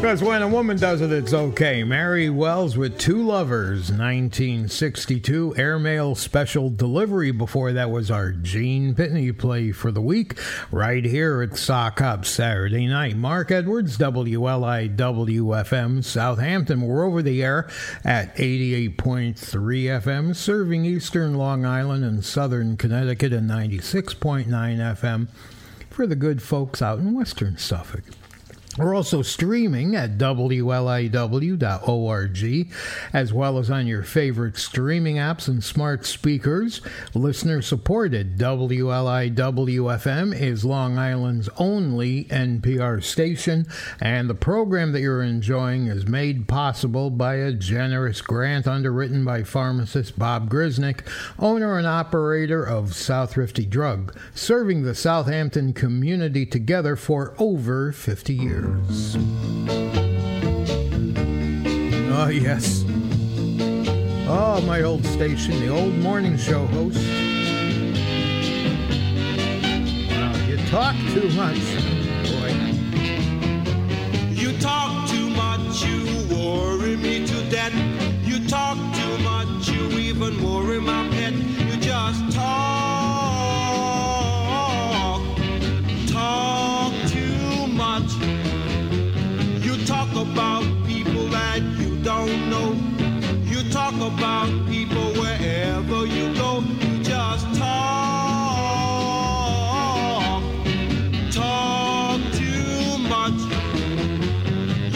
Because when a woman does it, it's okay. Mary Wells with Two Lovers, nineteen sixty-two, Airmail Special Delivery. Before that was our Gene Pitney play for the week, right here at Sock Hop Saturday Night. Mark Edwards, W L I W F M Southampton. We're over the air at eighty-eight point three F M, serving eastern Long Island and southern Connecticut, and ninety-six point nine F M for the good folks out in western Suffolk. We're also streaming at W L I W dot org, as well as on your favorite streaming apps and smart speakers. Listener-supported W L I W F M is Long Island's only N P R station, and the program that you're enjoying is made possible by a generous grant underwritten by pharmacist Bob Grisnick, owner and operator of Southrifty Drug, serving the Southampton community together for over fifty years. Oh, yes. Oh, my old station, the old morning show host. Well, you talk too much, boy. You talk too much, you worry me to death. You talk too much, you even worry my pet. You just talk, talk too much. Talk about people that you don't know. You talk about people wherever you go. You just talk, talk too much.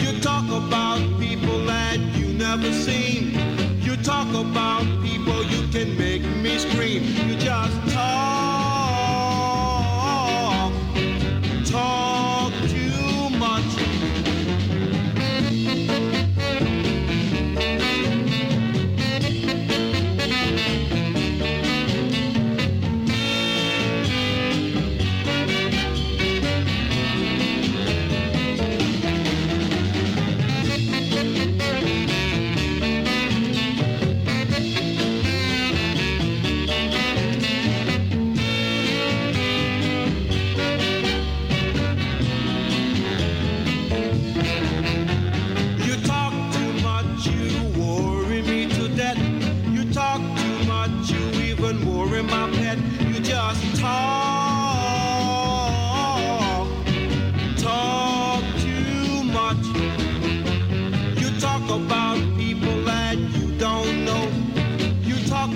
You talk about people that you never seen. You talk about people you can make me scream. You just talk, talk too much.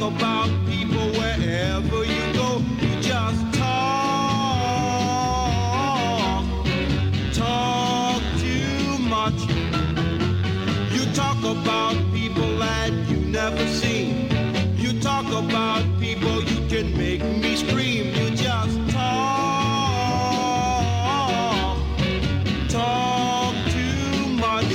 About people wherever you go, you just talk, talk too much. You talk about people that you never seen. You talk about people you can make me scream. You just talk, talk too much.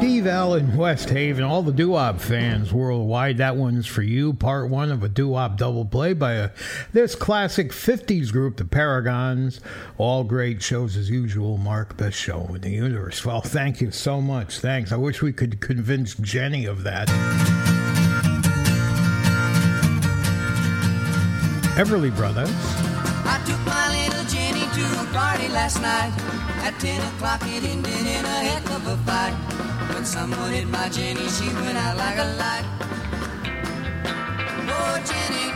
Steve Allen, West Haven, all the doo-wop fans worldwide, that one's for you. Part one of a doo-wop double play by a, this classic fifties group, The Paragons. All great shows as usual, Mark. Best show in the universe. Well, thank you so much. Thanks. I wish we could convince Jenny of that. Everly Brothers. I took my little Jenny to a party last night. At ten o'clock it ended in a heck of a fight. When someone hit my Jenny, she went out like a light. Oh, Jenny.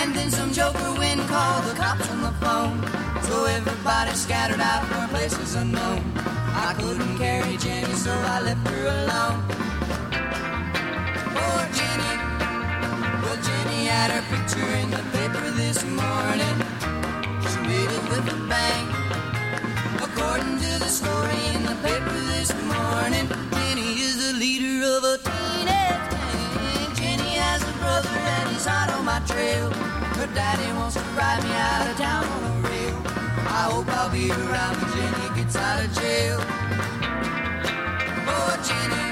And then some joker went and called the cops on the phone. So everybody scattered out for places unknown. I couldn't carry Jenny, so I left her alone. Oh, Jenny. Well, Jenny had her picture in the paper this morning. She made it with a bang. According to the story in the paper this morning, Jenny is the leader of a teenage gang. Jenny has a brother and he's hot on my trail. Her daddy wants to ride me out of town on a rail. I hope I'll be around when Jenny gets out of jail. Oh, Jenny.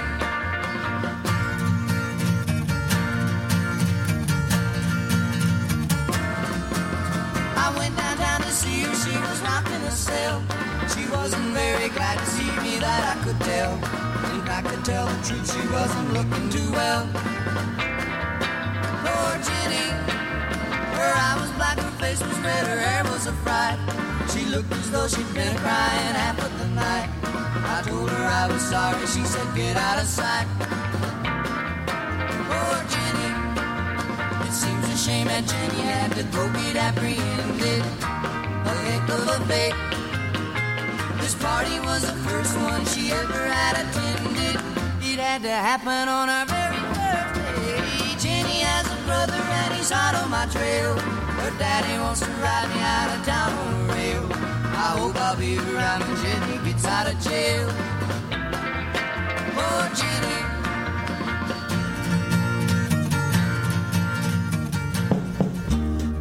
I went downtown to see her, she was rocking herself. She wasn't very glad to see me, that I could tell. In fact, to tell the truth, she wasn't looking too well. Poor Jenny. Her eye was black, her face was red, her hair was a fright. She looked as though she'd been crying half of the night. I told her I was sorry, she said get out of sight. Poor Jenny. It seems a shame that Jenny had to go get apprehended. A heck of a fake. This party was the first one she ever had attended. It had to happen on her very birthday. Jenny has a brother and he's hot on my trail. Her daddy wants to ride me out of town on a rail. I hope I'll be around when Jenny gets out of jail. Oh,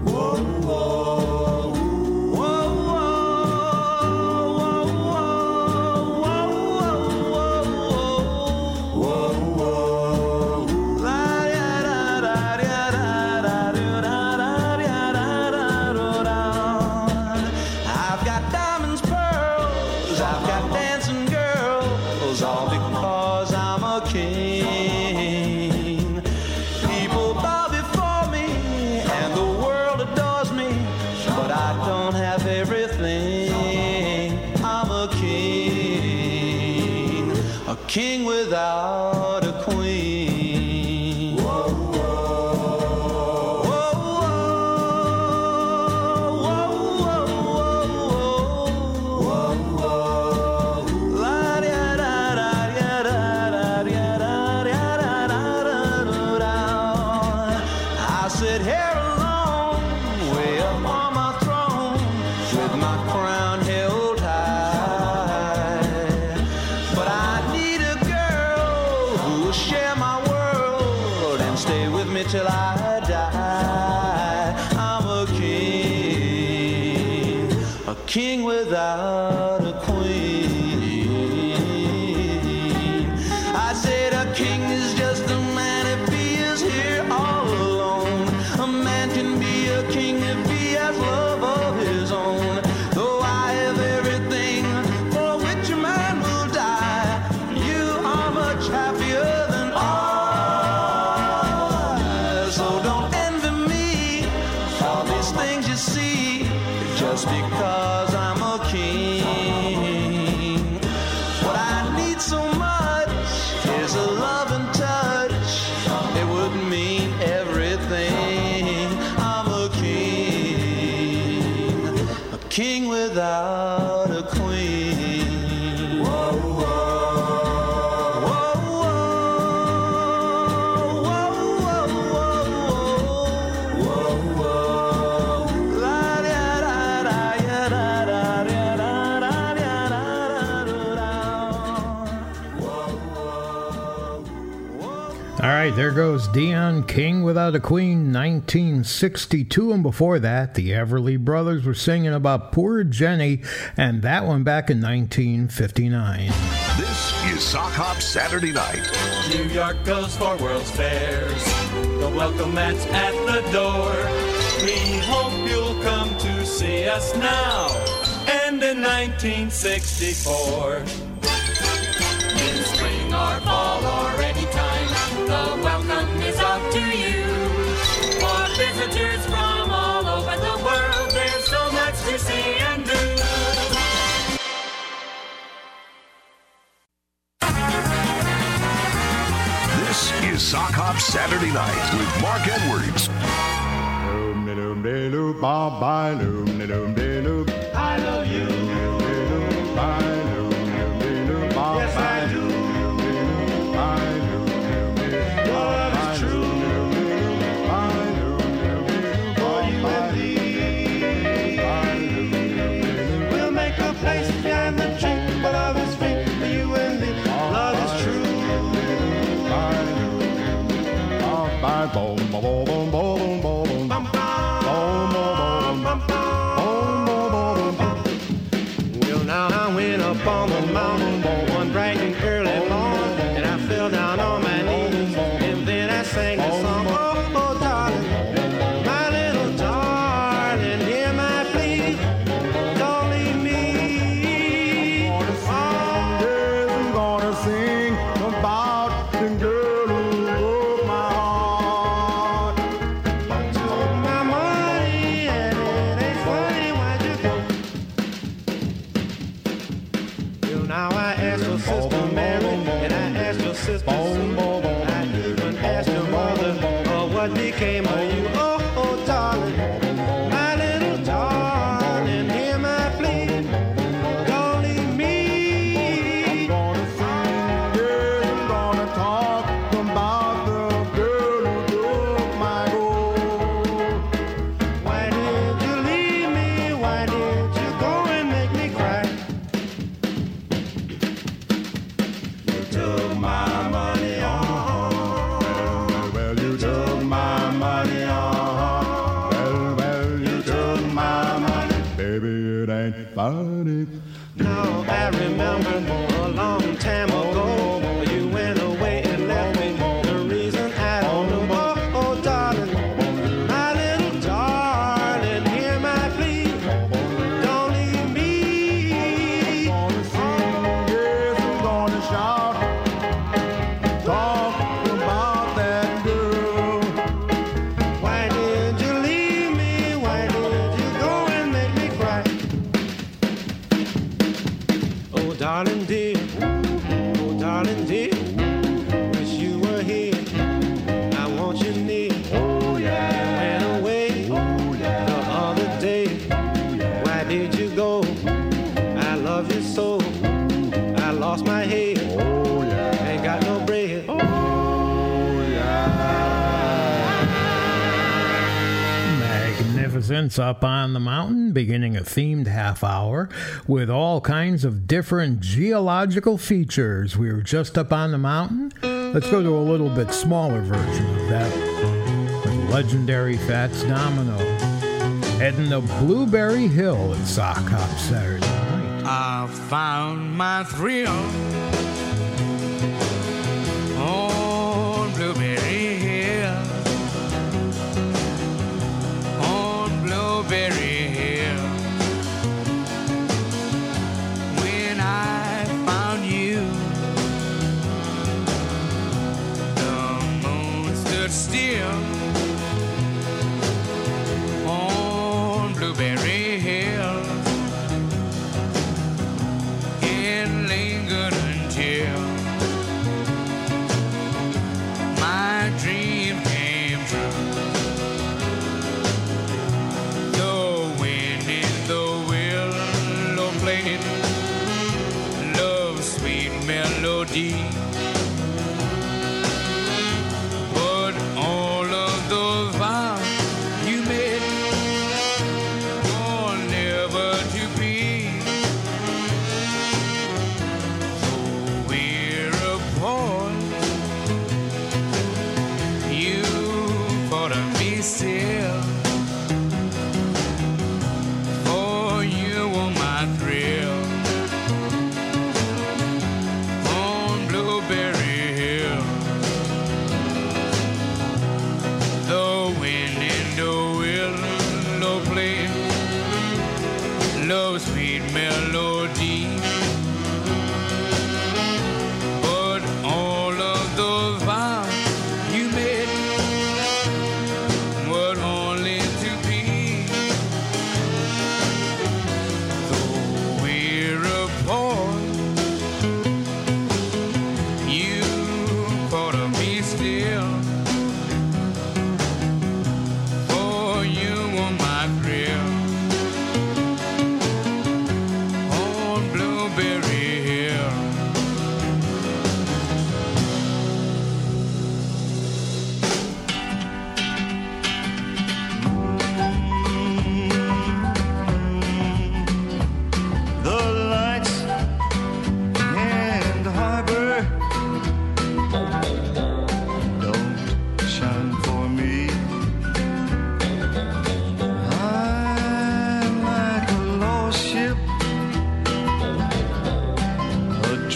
Jenny. Whoa, whoa. King without a queen. Whoa, whoa, whoa, whoa, whoa, whoa, whoa, la da da da da da da da da da da. I sit here alone, way up on my throne, with my crown held high, but I need. Share my world and stay with me till I die. I'm a king, a king without a queen. I said a king is just a man if he is here all alone. A man can be a king if he has love of his own. Though I have everything for which a man will die, you are much happier. Because I'm a king. All right, there goes Dion King, Without a Queen, nineteen sixty-two. And before that, the Everly Brothers were singing about Poor Jenny, and that one back in nineteen fifty-nine. This is Sock Hop Saturday Night. New York goes for World's Fairs. The welcome mat at the door. We hope you'll come to see us now and in nineteen sixty-four. In spring or fall or anytime, the welcome is up to you. For visitors from all over the world, there's so much to see and do. This is Sock Hop Saturday Night with Mark Edwards. I love you. Yes, I do. Well, now I went up on the mountain one bright and early morning, and I fell down on my knees, and then I sang the song, oh, oh, darling, my little darling, hear my plea, don't leave me. I'm gonna sing about the girl. Up on the mountain, beginning a themed half hour with all kinds of different geological features. We were just up on the mountain. Let's go to a little bit smaller version of that with legendary Fats Domino, heading to Blueberry Hill at Sock Hop Saturday Night. I found my thrill on Blueberry Hill. Blueberry Hill, when I found you, the moon stood still on Blueberry Hill. It lingered until my dream came true. Melody, but all of those vows you made were never to be. So we're apart,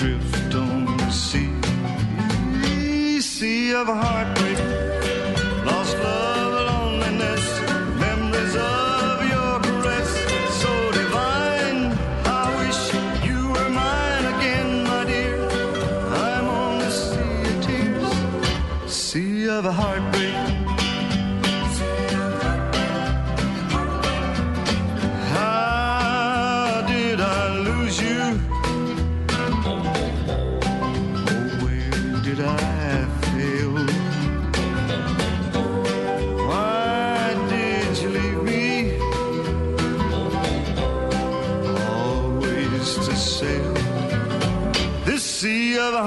adrift on the sea, the sea of heartbreak, lost love, loneliness, memories of your caress, so divine. I wish you were mine again, my dear. I'm on the sea of tears, sea of heartbreak. Of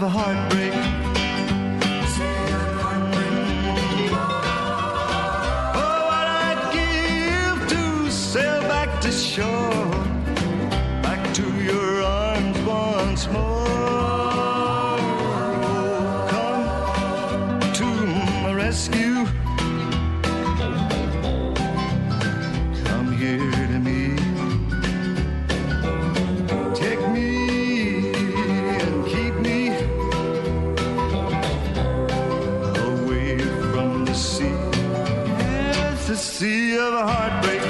a heartbreak. Oh, what I'd give to sail back to shore, back to your arms once more. Oh, come to my rescue, come here to me, take me. The sea of a heartbreak,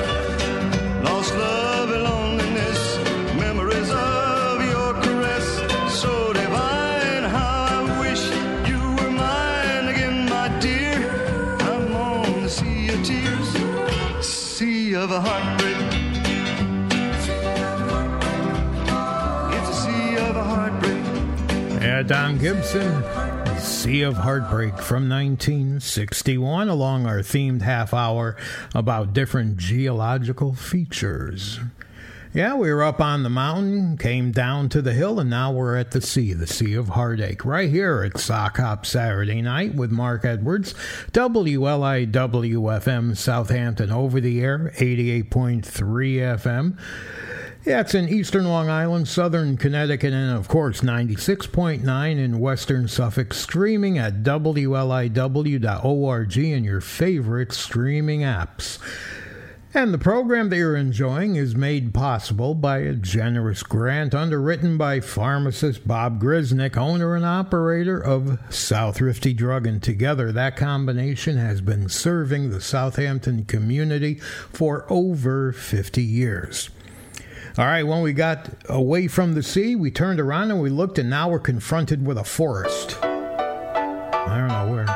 lost love and loneliness, memories of your caress, so divine. How I wish you were mine again, my dear. I'm on the sea of tears, sea of a heartbreak. It's a sea of a heartbreak. Yeah, Don Gibson. Sea of Heartbreak from nineteen sixty-one, along our themed half hour about different geological features. Yeah, we were up on the mountain, came down to the hill, and now we're at the sea, the Sea of Heartache, right here at Sock Hop Saturday Night with Mark Edwards, W L I W F M Southampton, over the air, eighty-eight point three F M. Yeah, it's in eastern Long Island, southern Connecticut, and, of course, ninety-six point nine in western Suffolk, streaming at W L I W dot org and your favorite streaming apps. And the program that you're enjoying is made possible by a generous grant underwritten by pharmacist Bob Grisnick, owner and operator of Southrifty Drug. And together, that combination has been serving the Southampton community for over fifty years. All right, when we got away from the sea, we turned around and we looked, and now we're confronted with a forest. I don't know where.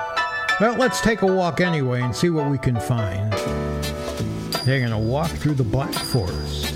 Well, let's take a walk anyway and see what we can find. Taking a walk through the Black Forest.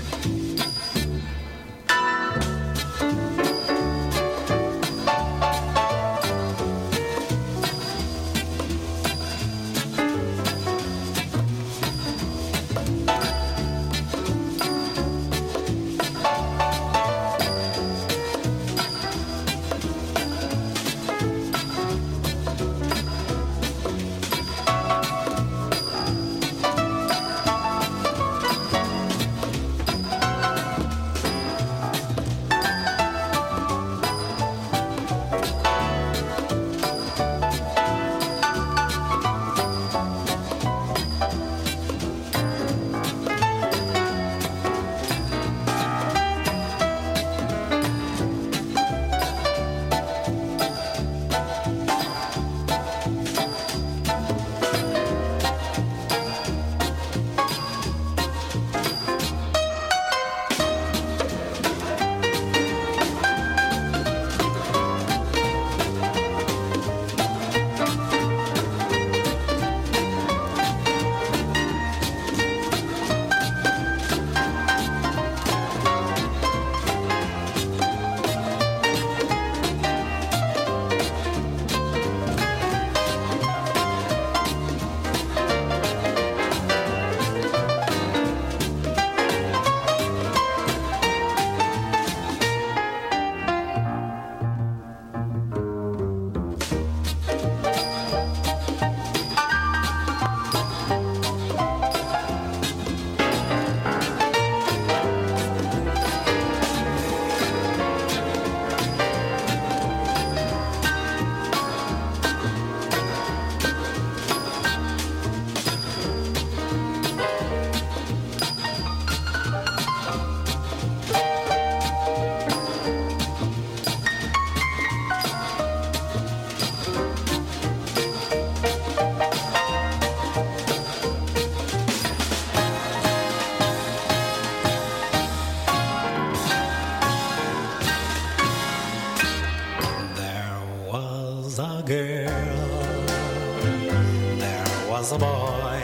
was a boy.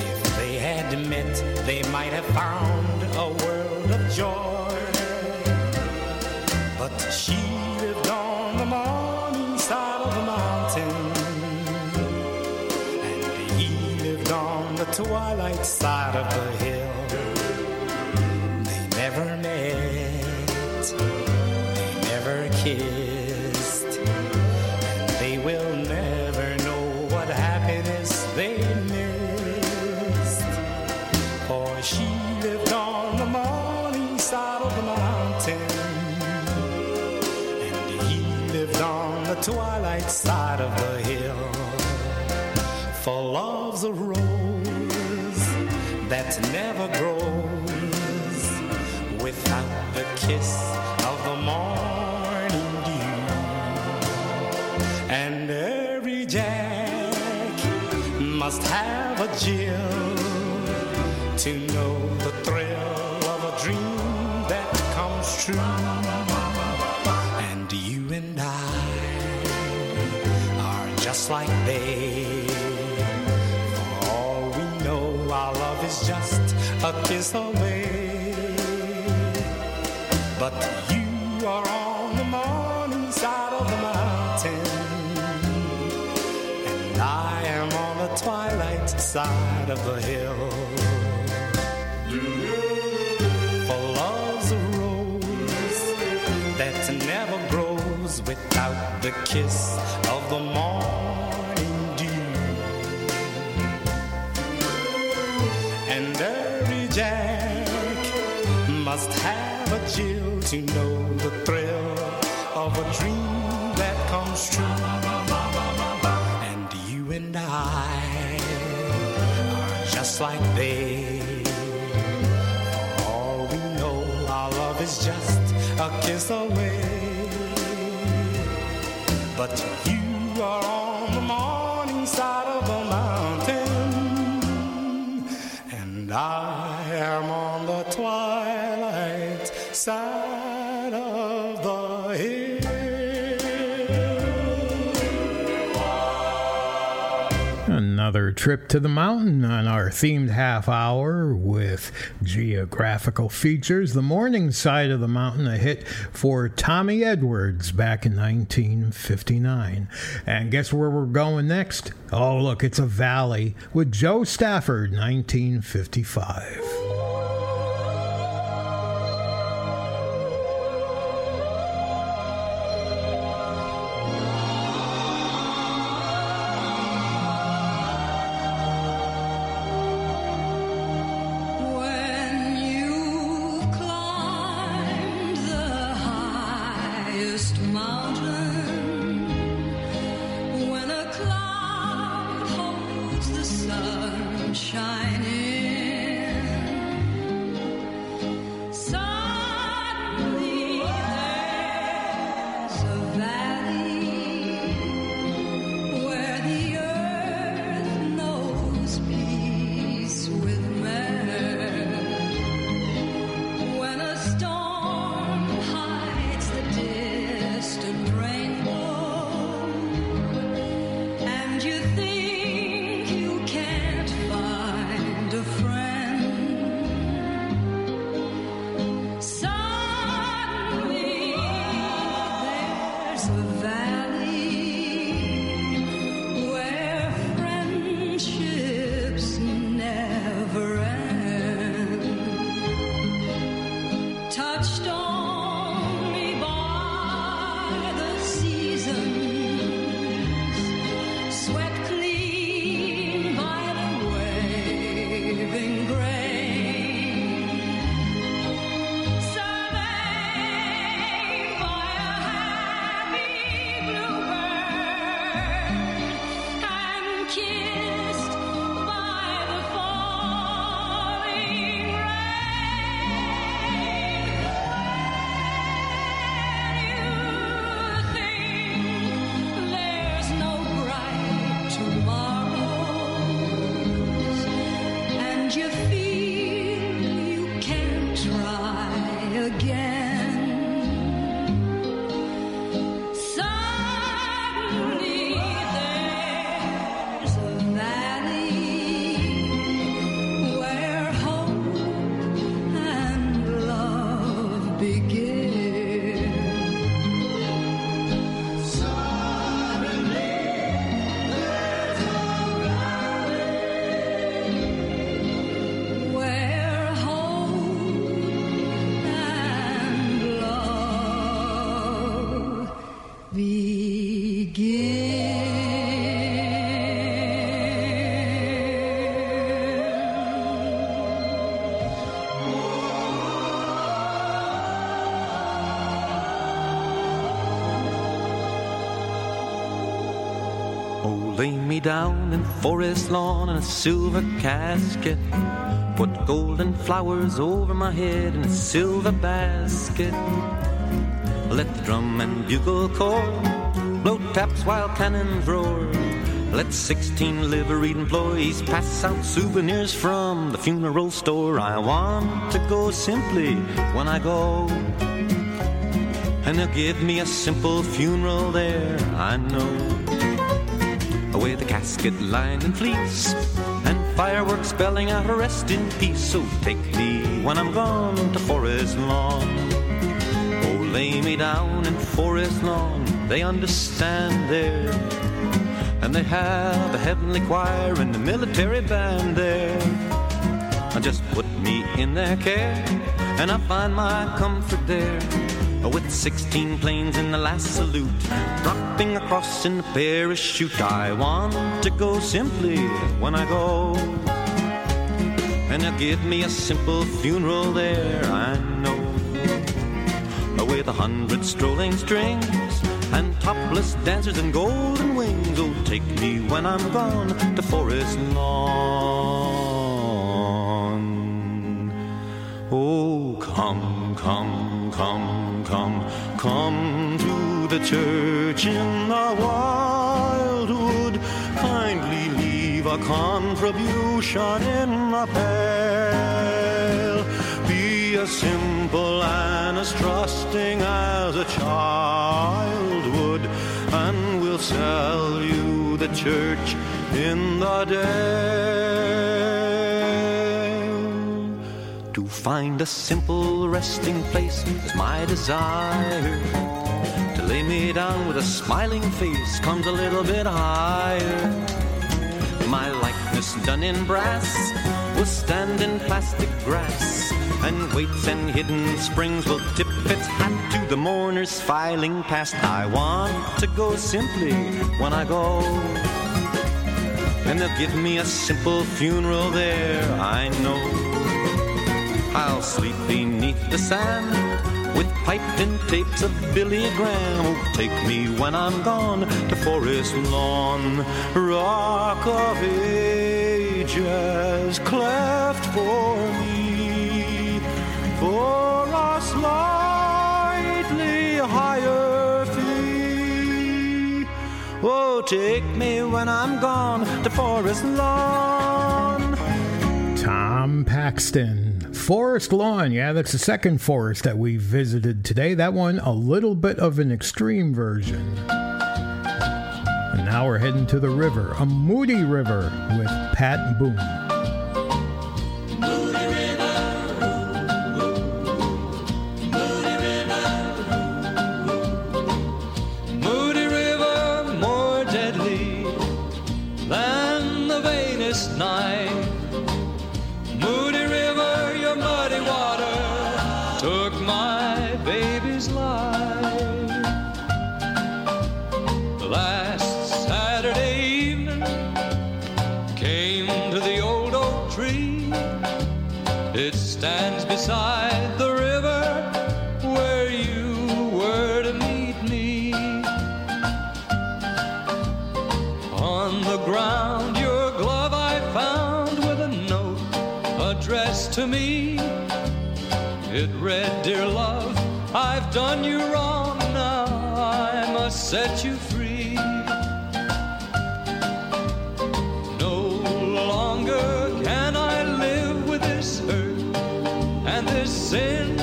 If they had met, they might have found a world of joy. But she lived on the morning side of the mountain, and he lived on the twilight side of the hill. They never met, they never kissed, and they will never know what happiness they missed. For she lived on the morning side of the mountain, and he lived on the twilight side of the hill. For love's a rose that never grows without the kiss of the morning dew. And every Jack must have a Jill to know the thrill of a dream that comes true. And you and I are just like they. For all we know, our love is just a kiss away. But you are on the morning side of the mountain, and I am on the twilight side of the hill. For love's a rose that never grows without the kiss of the morning dew. And every Jack must have a Jill to know the thrill of a dream that comes true. And you and I are just like they. For all we know, our love is just a kiss away. But you are on the morning side of the mountain, and I am on the twilight side of the hill. Another trip to the mountain on our themed half hour with geographical features. The Morning Side of the Mountain, a hit for Tommy Edwards back in nineteen fifty-nine. And guess where we're going next? Oh, look, it's a valley with Joe Stafford, nineteen fifty-five. Shine in. Oh, lay me down in forest lawn in a silver casket. Put golden flowers over my head in a silver basket. Let the drum and bugle call, blow taps while cannons roar. Let sixteen liveried employees pass out souvenirs from the funeral store. I want to go simply when I go, and they'll give me a simple funeral there, I know. Away the casket lined in fleece, and fireworks spelling out a rest in peace. So take me when I'm gone to forest lawn. Oh, lay me down in forest lawn, they understand there. And they have a heavenly choir and a military band there. Just put me in their care, and I find my comfort there. With sixteen planes in the last salute, dropping across in a parachute. I want to go simply when I go, and they'll give me a simple funeral there, I know. With a hundred strolling strings and topless dancers in golden wings. Oh, take me when I'm gone to forest lawn. Oh, come, come, come, come, come to the church in the wildwood. Kindly leave a contribution in a pail. Be as simple and as trusting as a child. And we'll sell you the church in the dale. To find a simple resting place is my desire. To lay me down with a smiling face comes a little bit higher. My likeness done in brass will stand in plastic grass, and weights and hidden springs will tip its hat to the mourners filing past. I want to go simply when I go, and they'll give me a simple funeral there, I know. I'll sleep beneath the sand with piped in tapes of Billy Graham. Oh, take me when I'm gone to forest lawn. Rock of ages, cleft for me, for a slightly higher fee. Oh, take me when I'm gone to forest lawn. Tom Paxton. Forest Lawn, yeah, that's the second forest that we visited today. That one, a little bit of an extreme version. And now we're heading to the river, a moody river with Pat Boone. Beside the river where you were to meet me, on the ground your glove I found with a note addressed to me. It read, "Dear love, I've done you wrong, now I must set you free. No longer can I live with this hurt and this sin.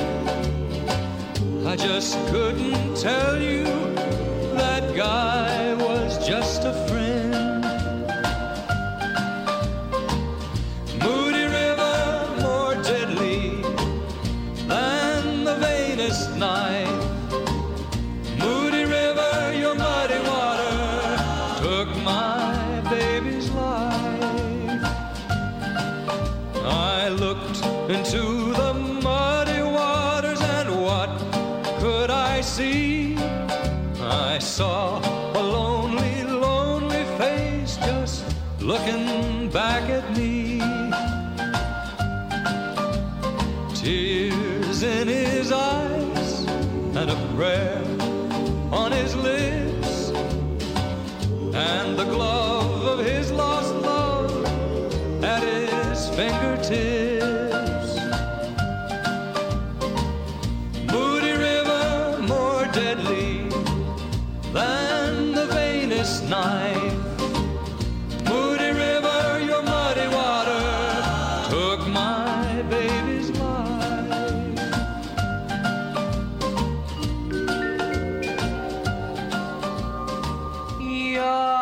I just couldn't tell you that guy was just a friend." Moody river, more deadly than the vainest night. Moody river, your muddy water took my baby's life. I looked into saw a lonely, lonely face just looking back at me. Tears in his eyes and a prayer on his lips. and the glove of his lost love at his fingertips. Moody river more deadly than the vainest knife. Moody river, your muddy water took my baby's life. Yeah.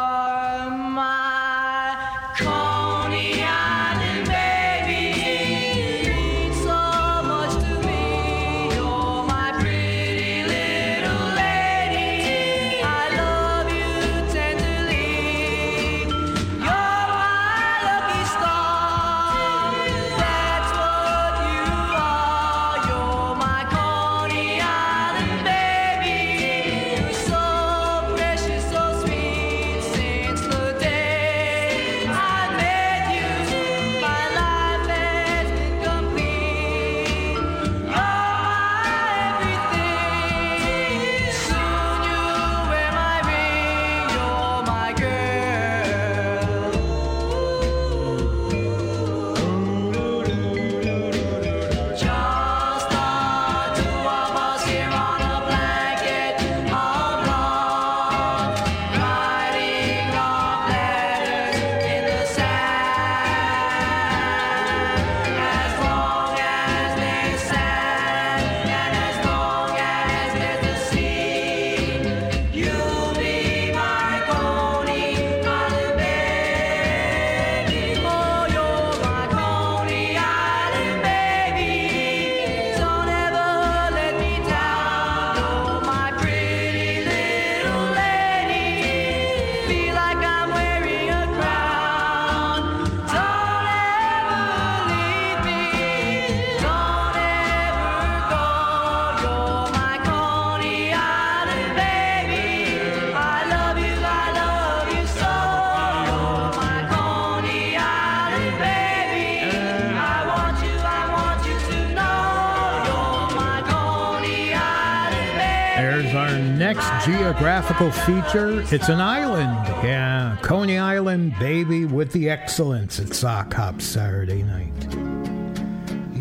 Geographical feature, it's an island. Yeah, Coney Island, baby, with the excellence at Sock Hop Saturday Night.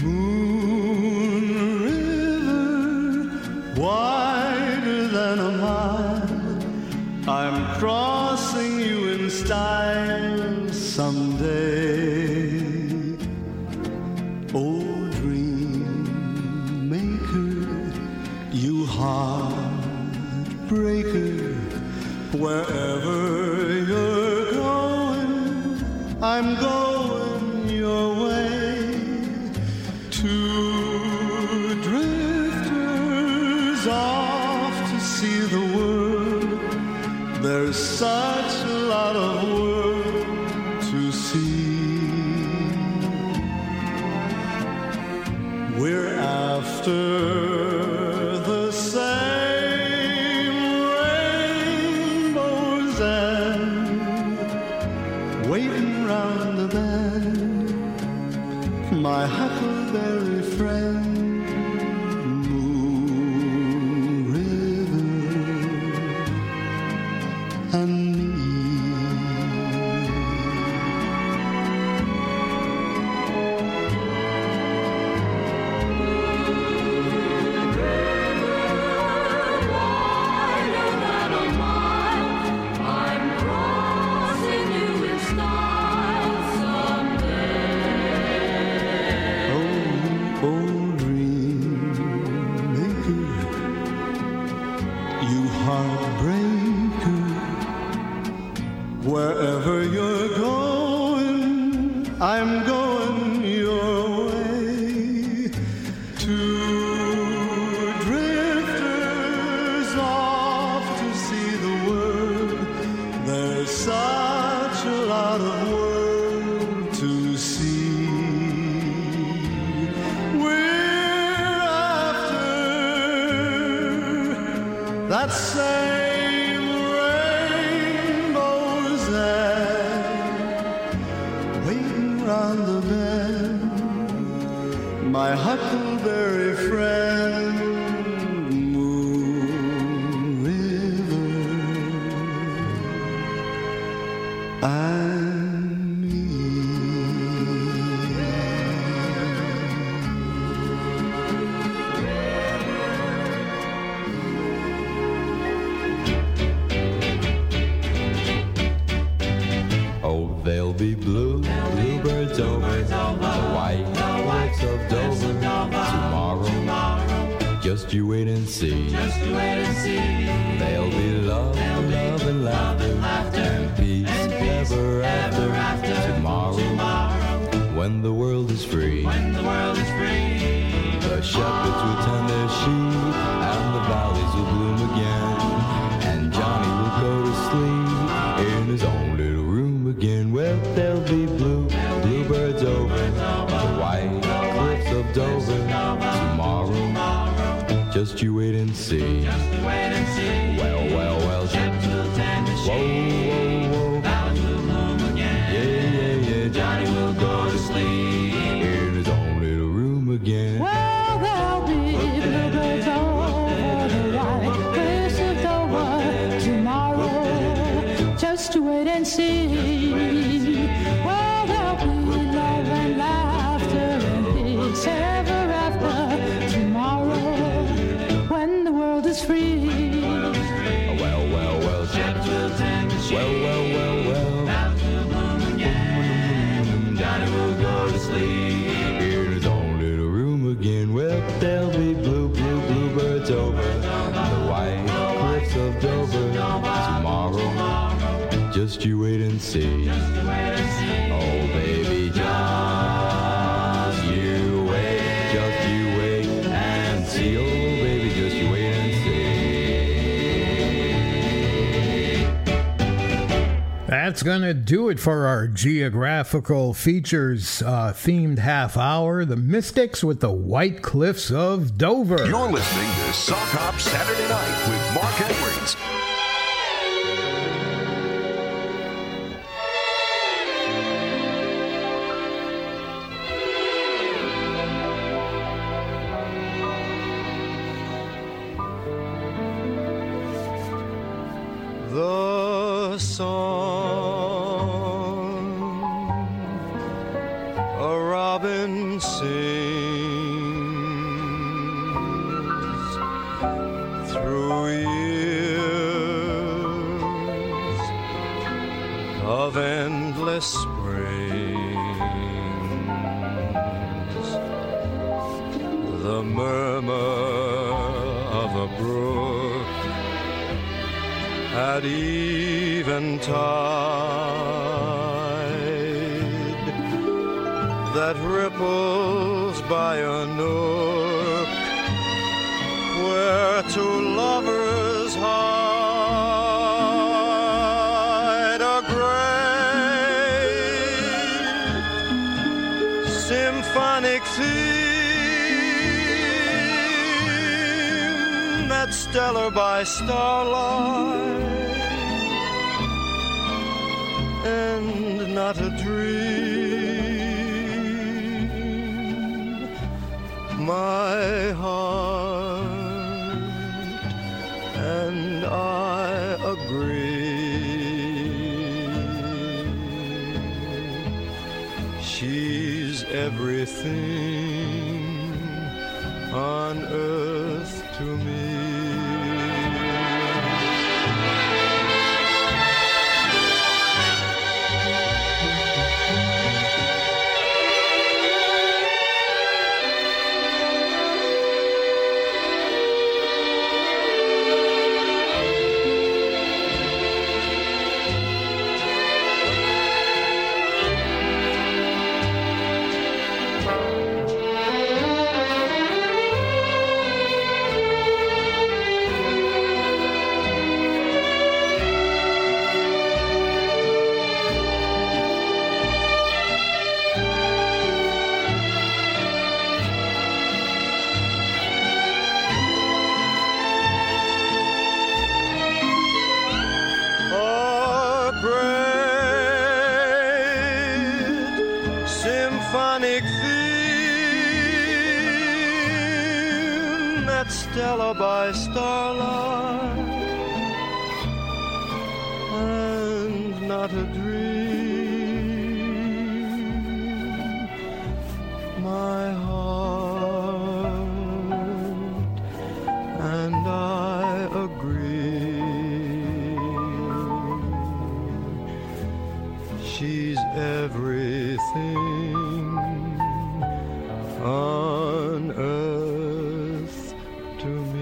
Moon river, wider than a mile, I'm crossing you in style someday. Oh, dream maker, you heart breaker, wherever you're going, I'm going your way. Two drifters off to see the world, there's such a lot of world to see. We're after my huckleberry friend, Moon River, and you wait and see. Just you wait and see. There'll be love, There'll be love, and love and laughter, and peace, and peace ever, ever after. after. Tomorrow, tomorrow, when the world is free, when the world is free, the shepherds will tend their sheep, and the valleys will bloom again, and Johnny will go to sleep in his own little room again. Well, there'll be blue bluebirds over the white cliffs of Dover. Just you wait and see. Just you wait and see. Well, well, well. Ships will tend to sheep. Whoa, whoa, whoa. Valleys will bloom again. Yeah, yeah, yeah. Johnny will go to sleep in his own little room again. Well, there'll be bluebirds over the white cliffs of Dover tomorrow. Just you wait and see. Well, there'll be love and laughter and peace ever after tomorrow. Free. Well, well, well, ships will tend to sheep. Well, well, well, well, bloom again. Johnny will go to sleep in his own little room again. Well, there'll be blue, blue, bluebirds over the white cliffs of Dover tomorrow. Just you wait and see. Oh, baby, just you wait, just you wait and see. Oh, baby, just you wait. That's going to do it for our geographical features uh, themed half hour. The Mystics with the White Cliffs of Dover. You're listening to Sock Hop Saturday Night with Mark Edwards. Everything on earth to me.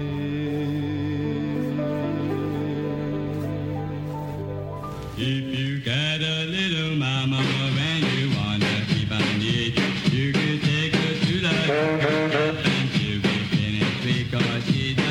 If you got a little mama and you want to keep on it, you could take her to the doctor and she'll be finished because she's a...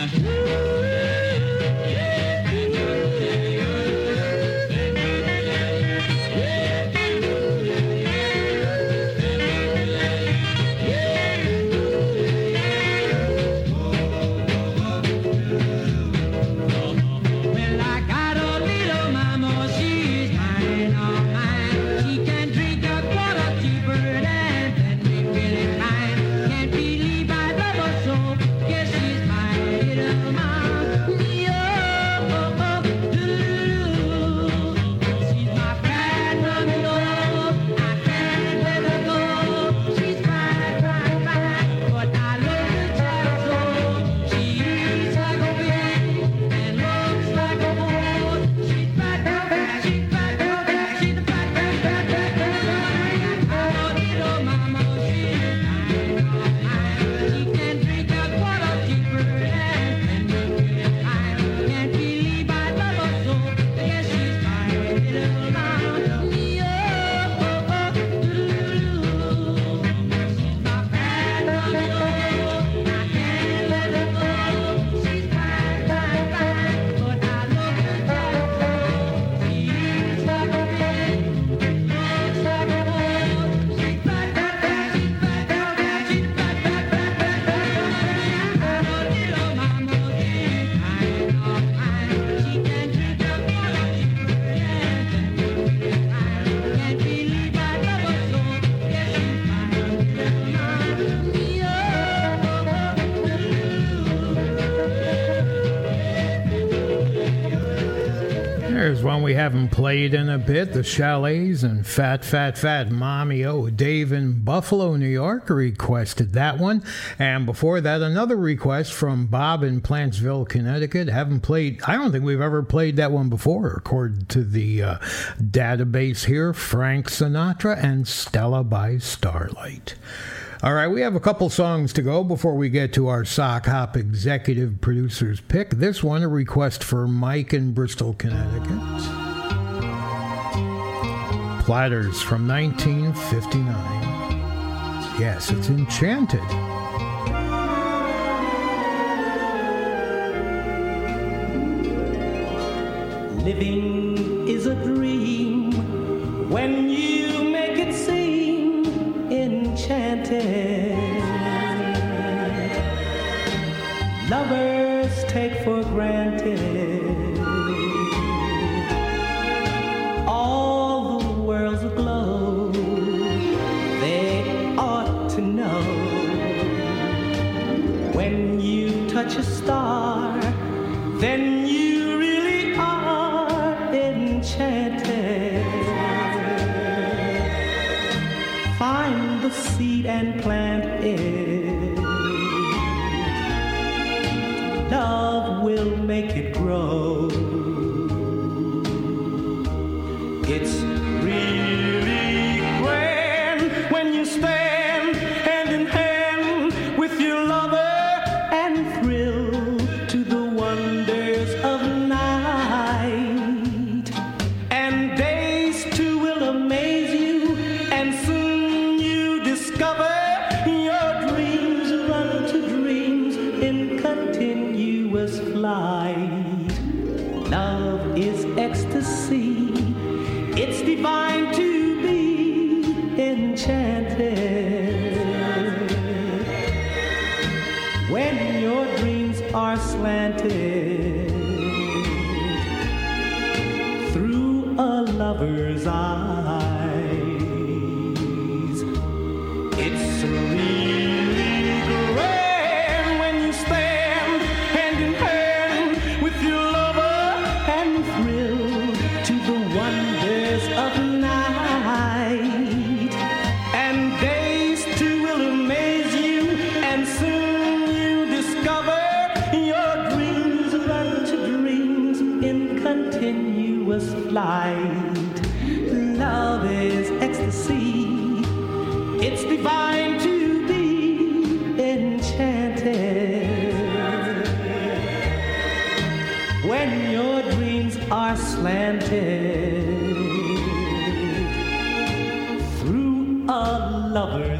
We haven't played in a bit. The Chalets and Fat, Fat, Fat Mommy. Oh, Dave in Buffalo, New York requested that one. And before that, another request from Bob in Plantsville, Connecticut. Haven't played, I don't think we've ever played that one before, according to the uh, database here. Frank Sinatra and Stella by Starlight. All right, we have a couple songs to go before we get to our Sock Hop Executive Producer's Pick. This one, a request for Mike in Bristol, Connecticut. Platters from nineteen fifty-nine. Yes, it's Enchanted. Living is a dream when you make it seem enchanted. Lovers take for granted all the world's aglow. They ought to know when you touch a star, then you really are enchanted. Find the seed and plant it. Love will make it grow. It's really grand when you stand hand in hand with your lover and thrill to the wonders of night. And days too will amaze you, and soon discover your dreams run to dreams in continuous flight. Love is ecstasy. It's divine to be enchanted. When your dreams are slanted through a lover's eye. Light. Love is ecstasy. It's divine to be enchanted. when your dreams are slanted through a lover's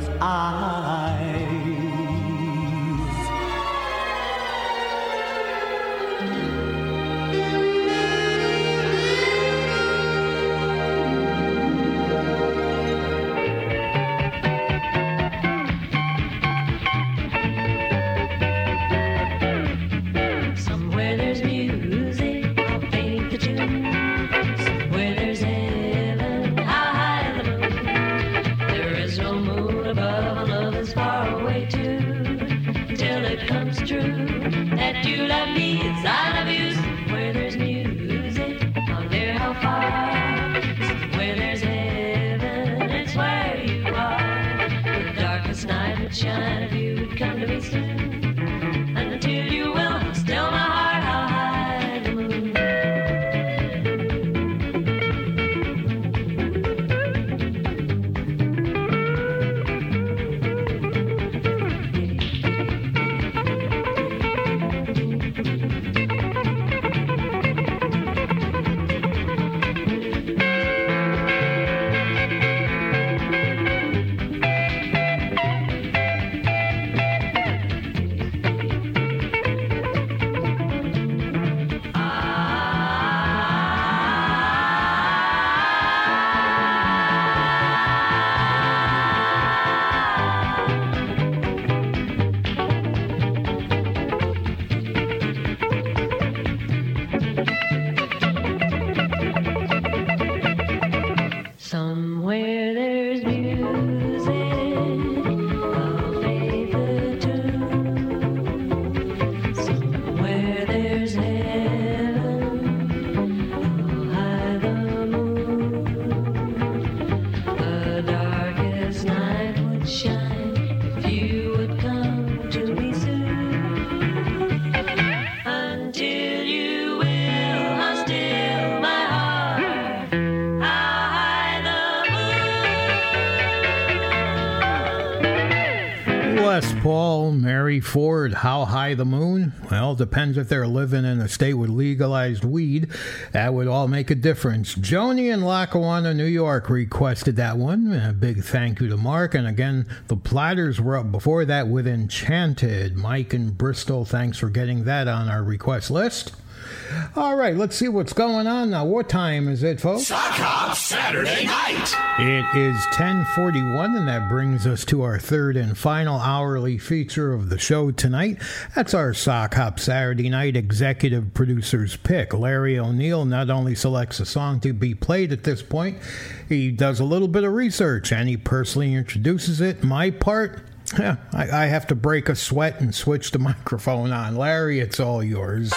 Ford, how high the moon? Well, depends if they're living in a state with legalized weed. That would all make a difference. Joni in Lackawanna, New York requested that one. A big thank you to Mark. And again, the Platters were up before that with Enchanted. Mike in Bristol, thanks for getting that on our request list. All right, let's see what's going on now. What time is it, folks? Sock Hop Saturday Night. It is ten forty-one, and that brings us to our third and final hourly feature of the show tonight. That's our Sock Hop Saturday Night executive producer's pick. Larry O'Neill not only selects a song to be played at this point, he does a little bit of research, and he personally introduces it. My part... Yeah, I, I have to break a sweat and switch the microphone on. Larry, it's all yours.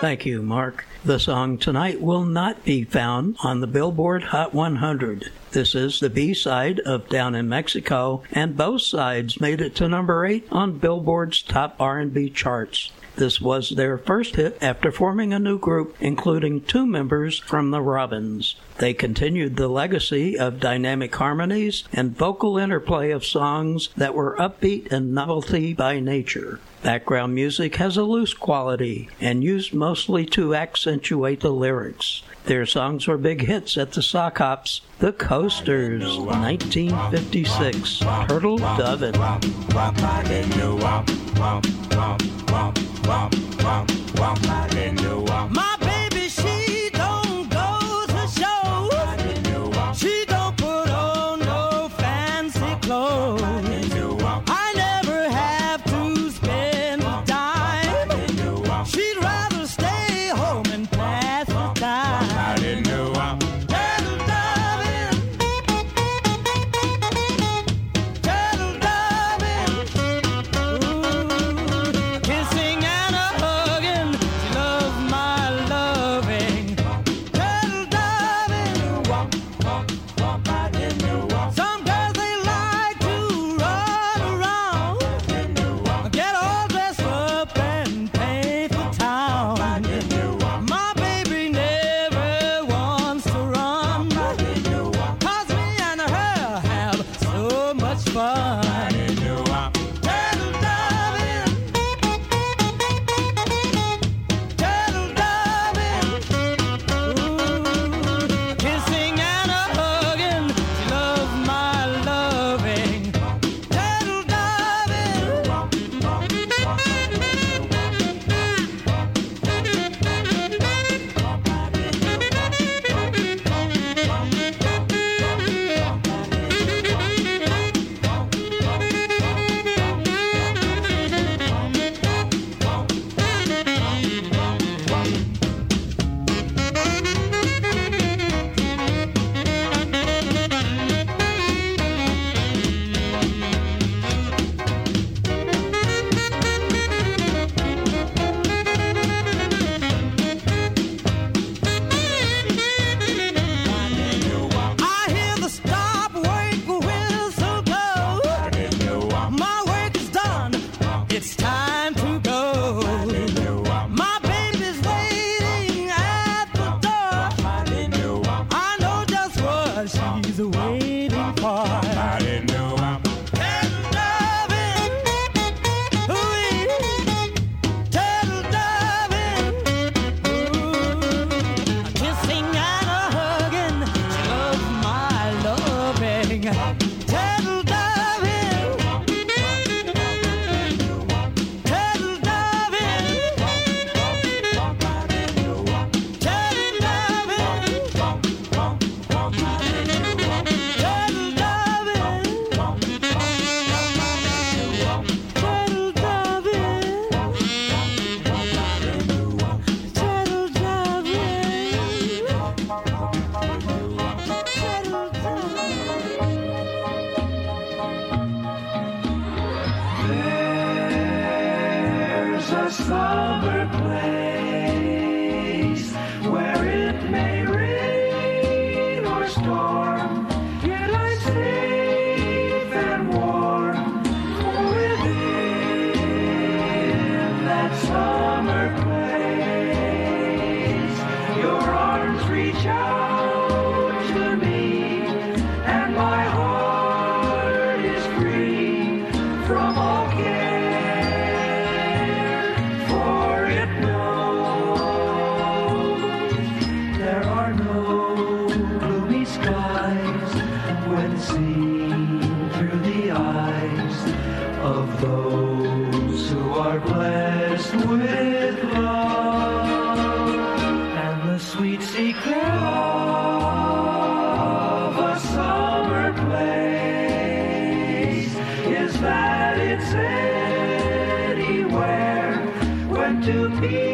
Thank you, Mark. The song tonight will not be found on the Billboard Hot one hundred. This is the B-side of Down in Mexico, and both sides made it to number eight on Billboard's top R and B charts. This was their first hit after forming a new group, including two members from the Robins. They continued the legacy of dynamic harmonies and vocal interplay of songs that were upbeat and novelty by nature. Background music has a loose quality and used mostly to accentuate the lyrics. Their songs were big hits at the Sock Hops. The Coasters, nineteen fifty-six, Turtle Dovin'. My baby, she don't go to shows. She don't put on no fancy clothes. I never have to spend a dime. She'd rather stay home and pass the time. Turtle Dovin', Turtle Dovin', ooh, kissing and a hugging.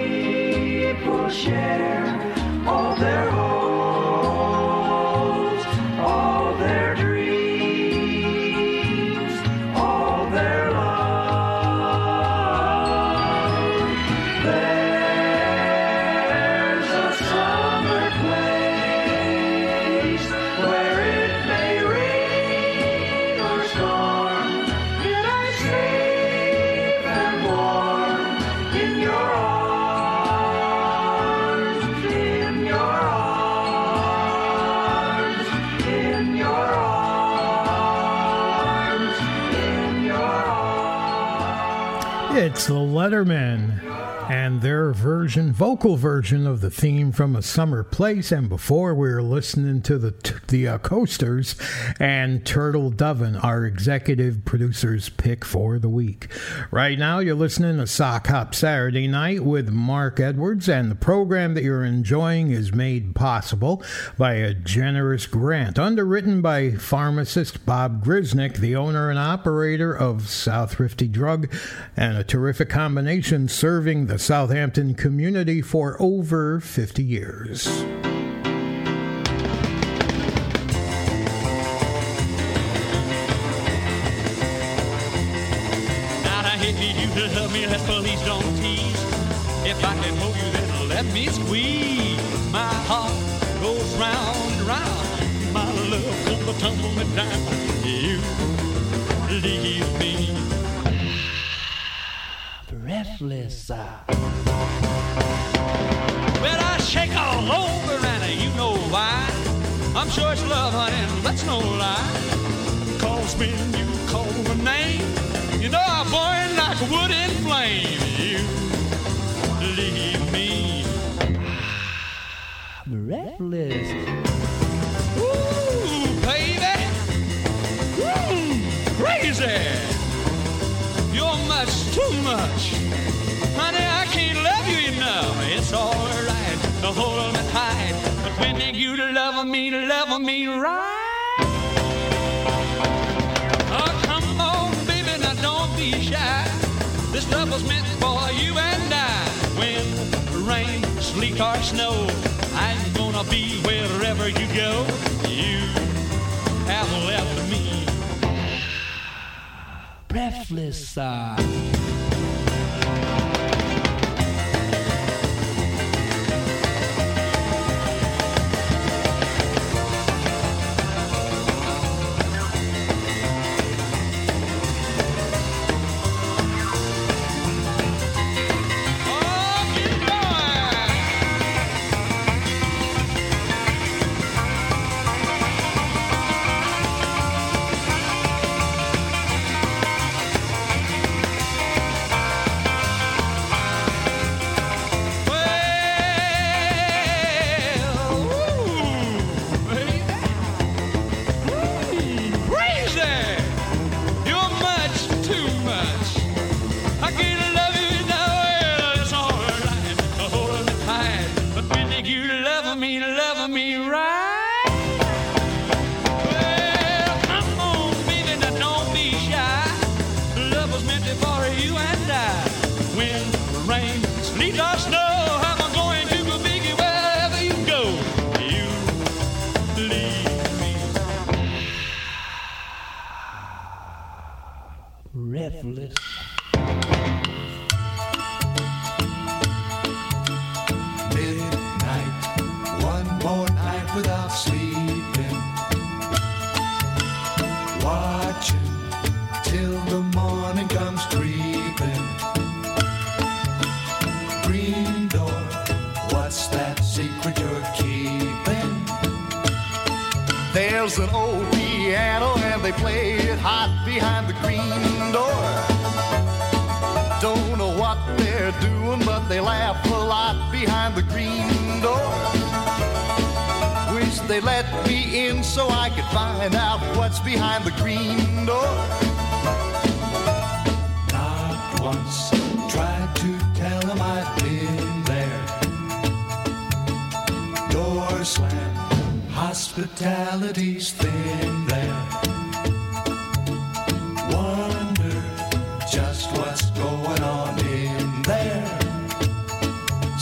people share all their hopes, all their dreams, all their love. There's a summer place where it may rain or storm, yet I'm safe and warm in your arms, in your arms, in your arms, in your arms. It's the Lettermen and their version, vocal version of the theme from A Summer Place. And before, we were listening to the t- the uh, Coasters and Turtle Dovin', our executive producer's pick for the week. Right now, you're listening to Sock Hop Saturday Night with Mark Edwards, and the program that you're enjoying is made possible by a generous grant underwritten by pharmacist Bob Grisnick, the owner and operator of Southrifty Drug, and a terrific combination serving the The Southampton community for over fifty years. God, I hate me, you love me, let's police don't tease. If I can hold you, then let me squeeze. My heart goes round and round, my love will tumble and down. You leave me breathless. Well, I shake all over and you know why. I'm sure it's love, honey, that's no lie. Cause when you call my name, you know I'm burning like a wooden flame. You leave me breathless. Ooh, baby. Ooh, crazy. You're much too much, honey, I can't love you enough. It's all right to hold on and hide, but when they you to love me, to love me right. Oh, come on, baby, now don't be shy. This love was meant for you and I. When rain, sleet, or snow, I'm gonna be wherever you go. You have left me breathless. Uh.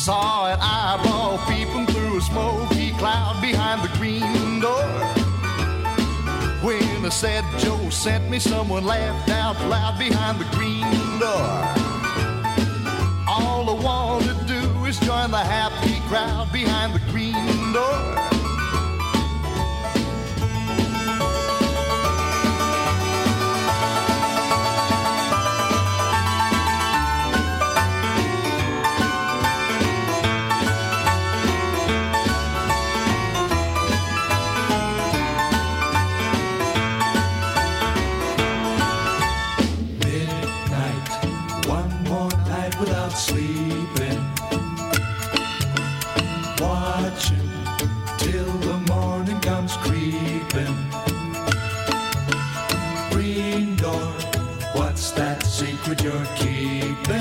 Saw an eyeball peeping through a smoky cloud behind the green door. When I said Joe sent me, someone laughed out loud behind the green door. All I want to do is join the happy crowd behind the green door. You're keeping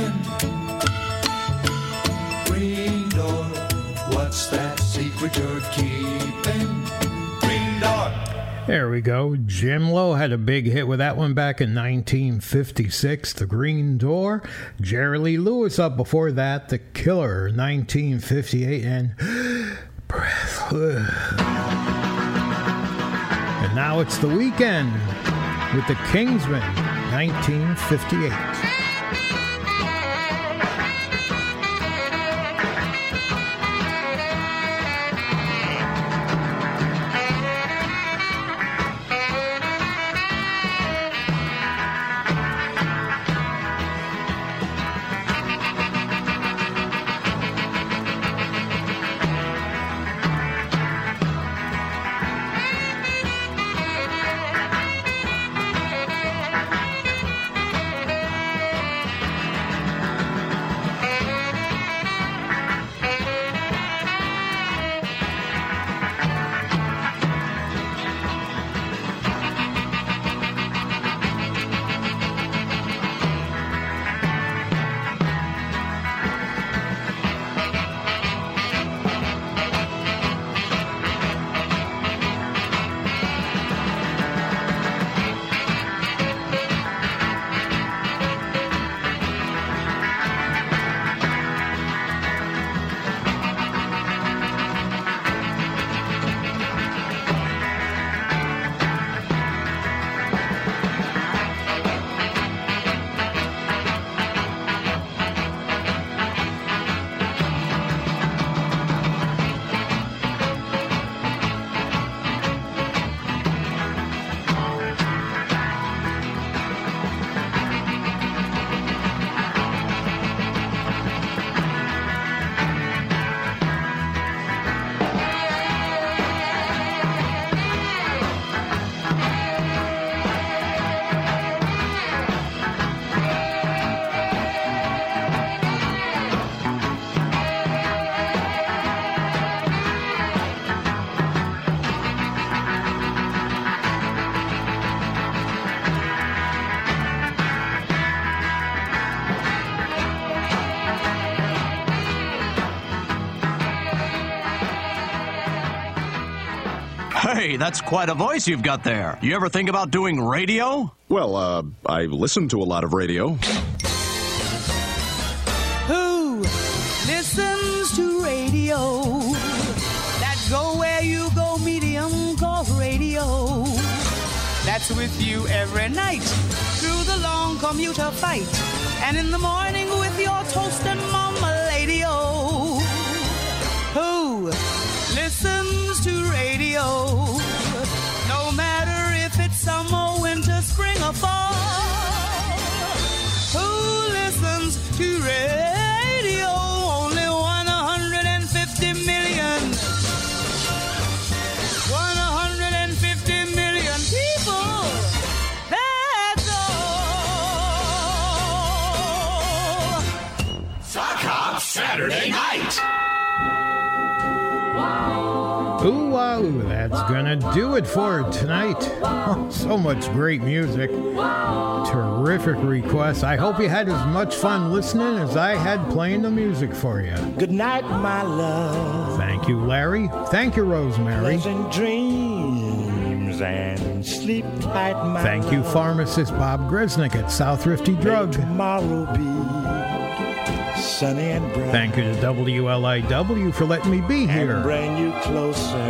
green door. What's that secret you're keeping? Green door. There we go. Jim Lowe had a big hit with that one back in nineteen fifty-six, The Green Door. Jerry Lee Lewis up before that, The Killer, nineteen fifty-eight, and Breath. And now it's The Weeknd with The Kingsmen, nineteen fifty-eight. Hey, that's quite a voice you've got there. You ever think about doing radio? Well, uh, I listen to a lot of radio. Who listens to radio? That go where you go medium called radio. That's with you every night through the long commuter fight. And in the morning with your toast and mama lady-o. Who listens to radio? Summer, winter, spring, or fall. Who listens to radio? Only one hundred fifty million. one hundred fifty million people. That's all. Sock Hop Saturday Night. Ooh, wow, that's gonna do it for tonight. Oh, so much great music. Terrific requests. I hope you had as much fun listening as I had playing the music for you. Good night, my love. Thank you, Larry. Thank you, Rosemary. Pleasant dreams and sleep tight, my love. Thank you, pharmacist Bob Grisnick at Southrifty Drug. May tomorrow be sunny and bright. Thank you to W L I W for letting me be here. And bring you closer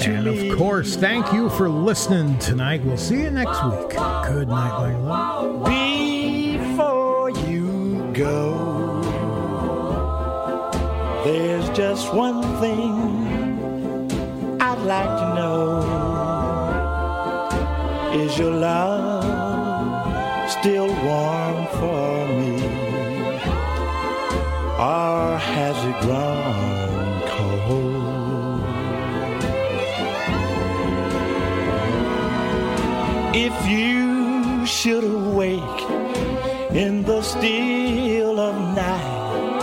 to and me. Of course, thank you for listening tonight. We'll see you next week. Good night, my love. Before you go, there's just one thing I'd like to know. Is your love still warm for me? Or has it grown cold? If you should awake in the still of night,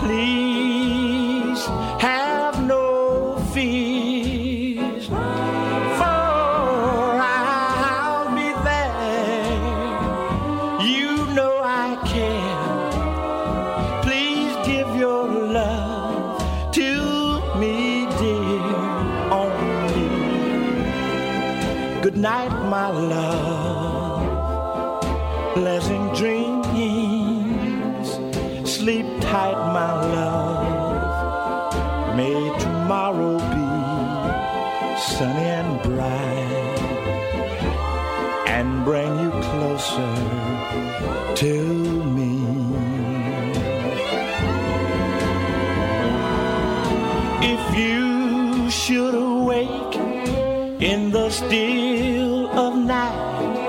please have no fears, for I'll be there. You know I care. Good night, my love. Pleasant dreams. Sleep tight, my love. May tomorrow be sunny and bright, and bring you closer to me. If you should awake in the still of night,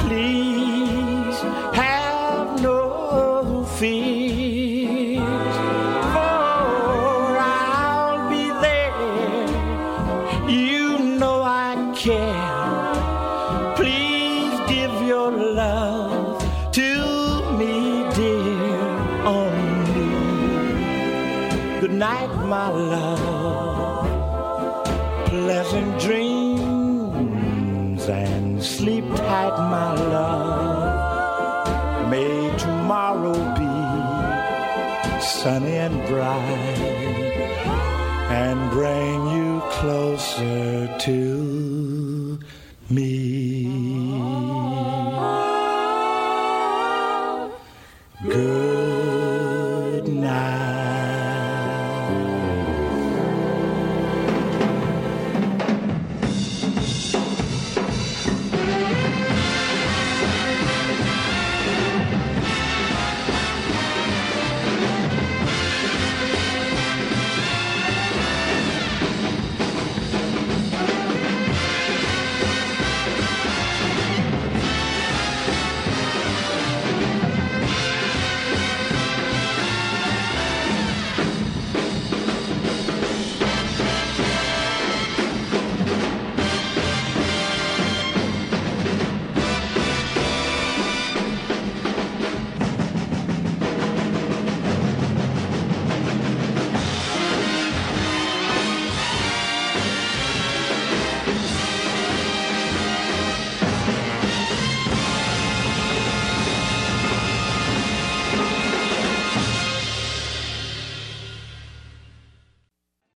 please have no fears, for I'll be there. You know I care. Please give your love to me, dear, only. Good night, my love. Pleasant dreams and sleep tight, my love. May tomorrow be sunny and bright, and bring you closer to me.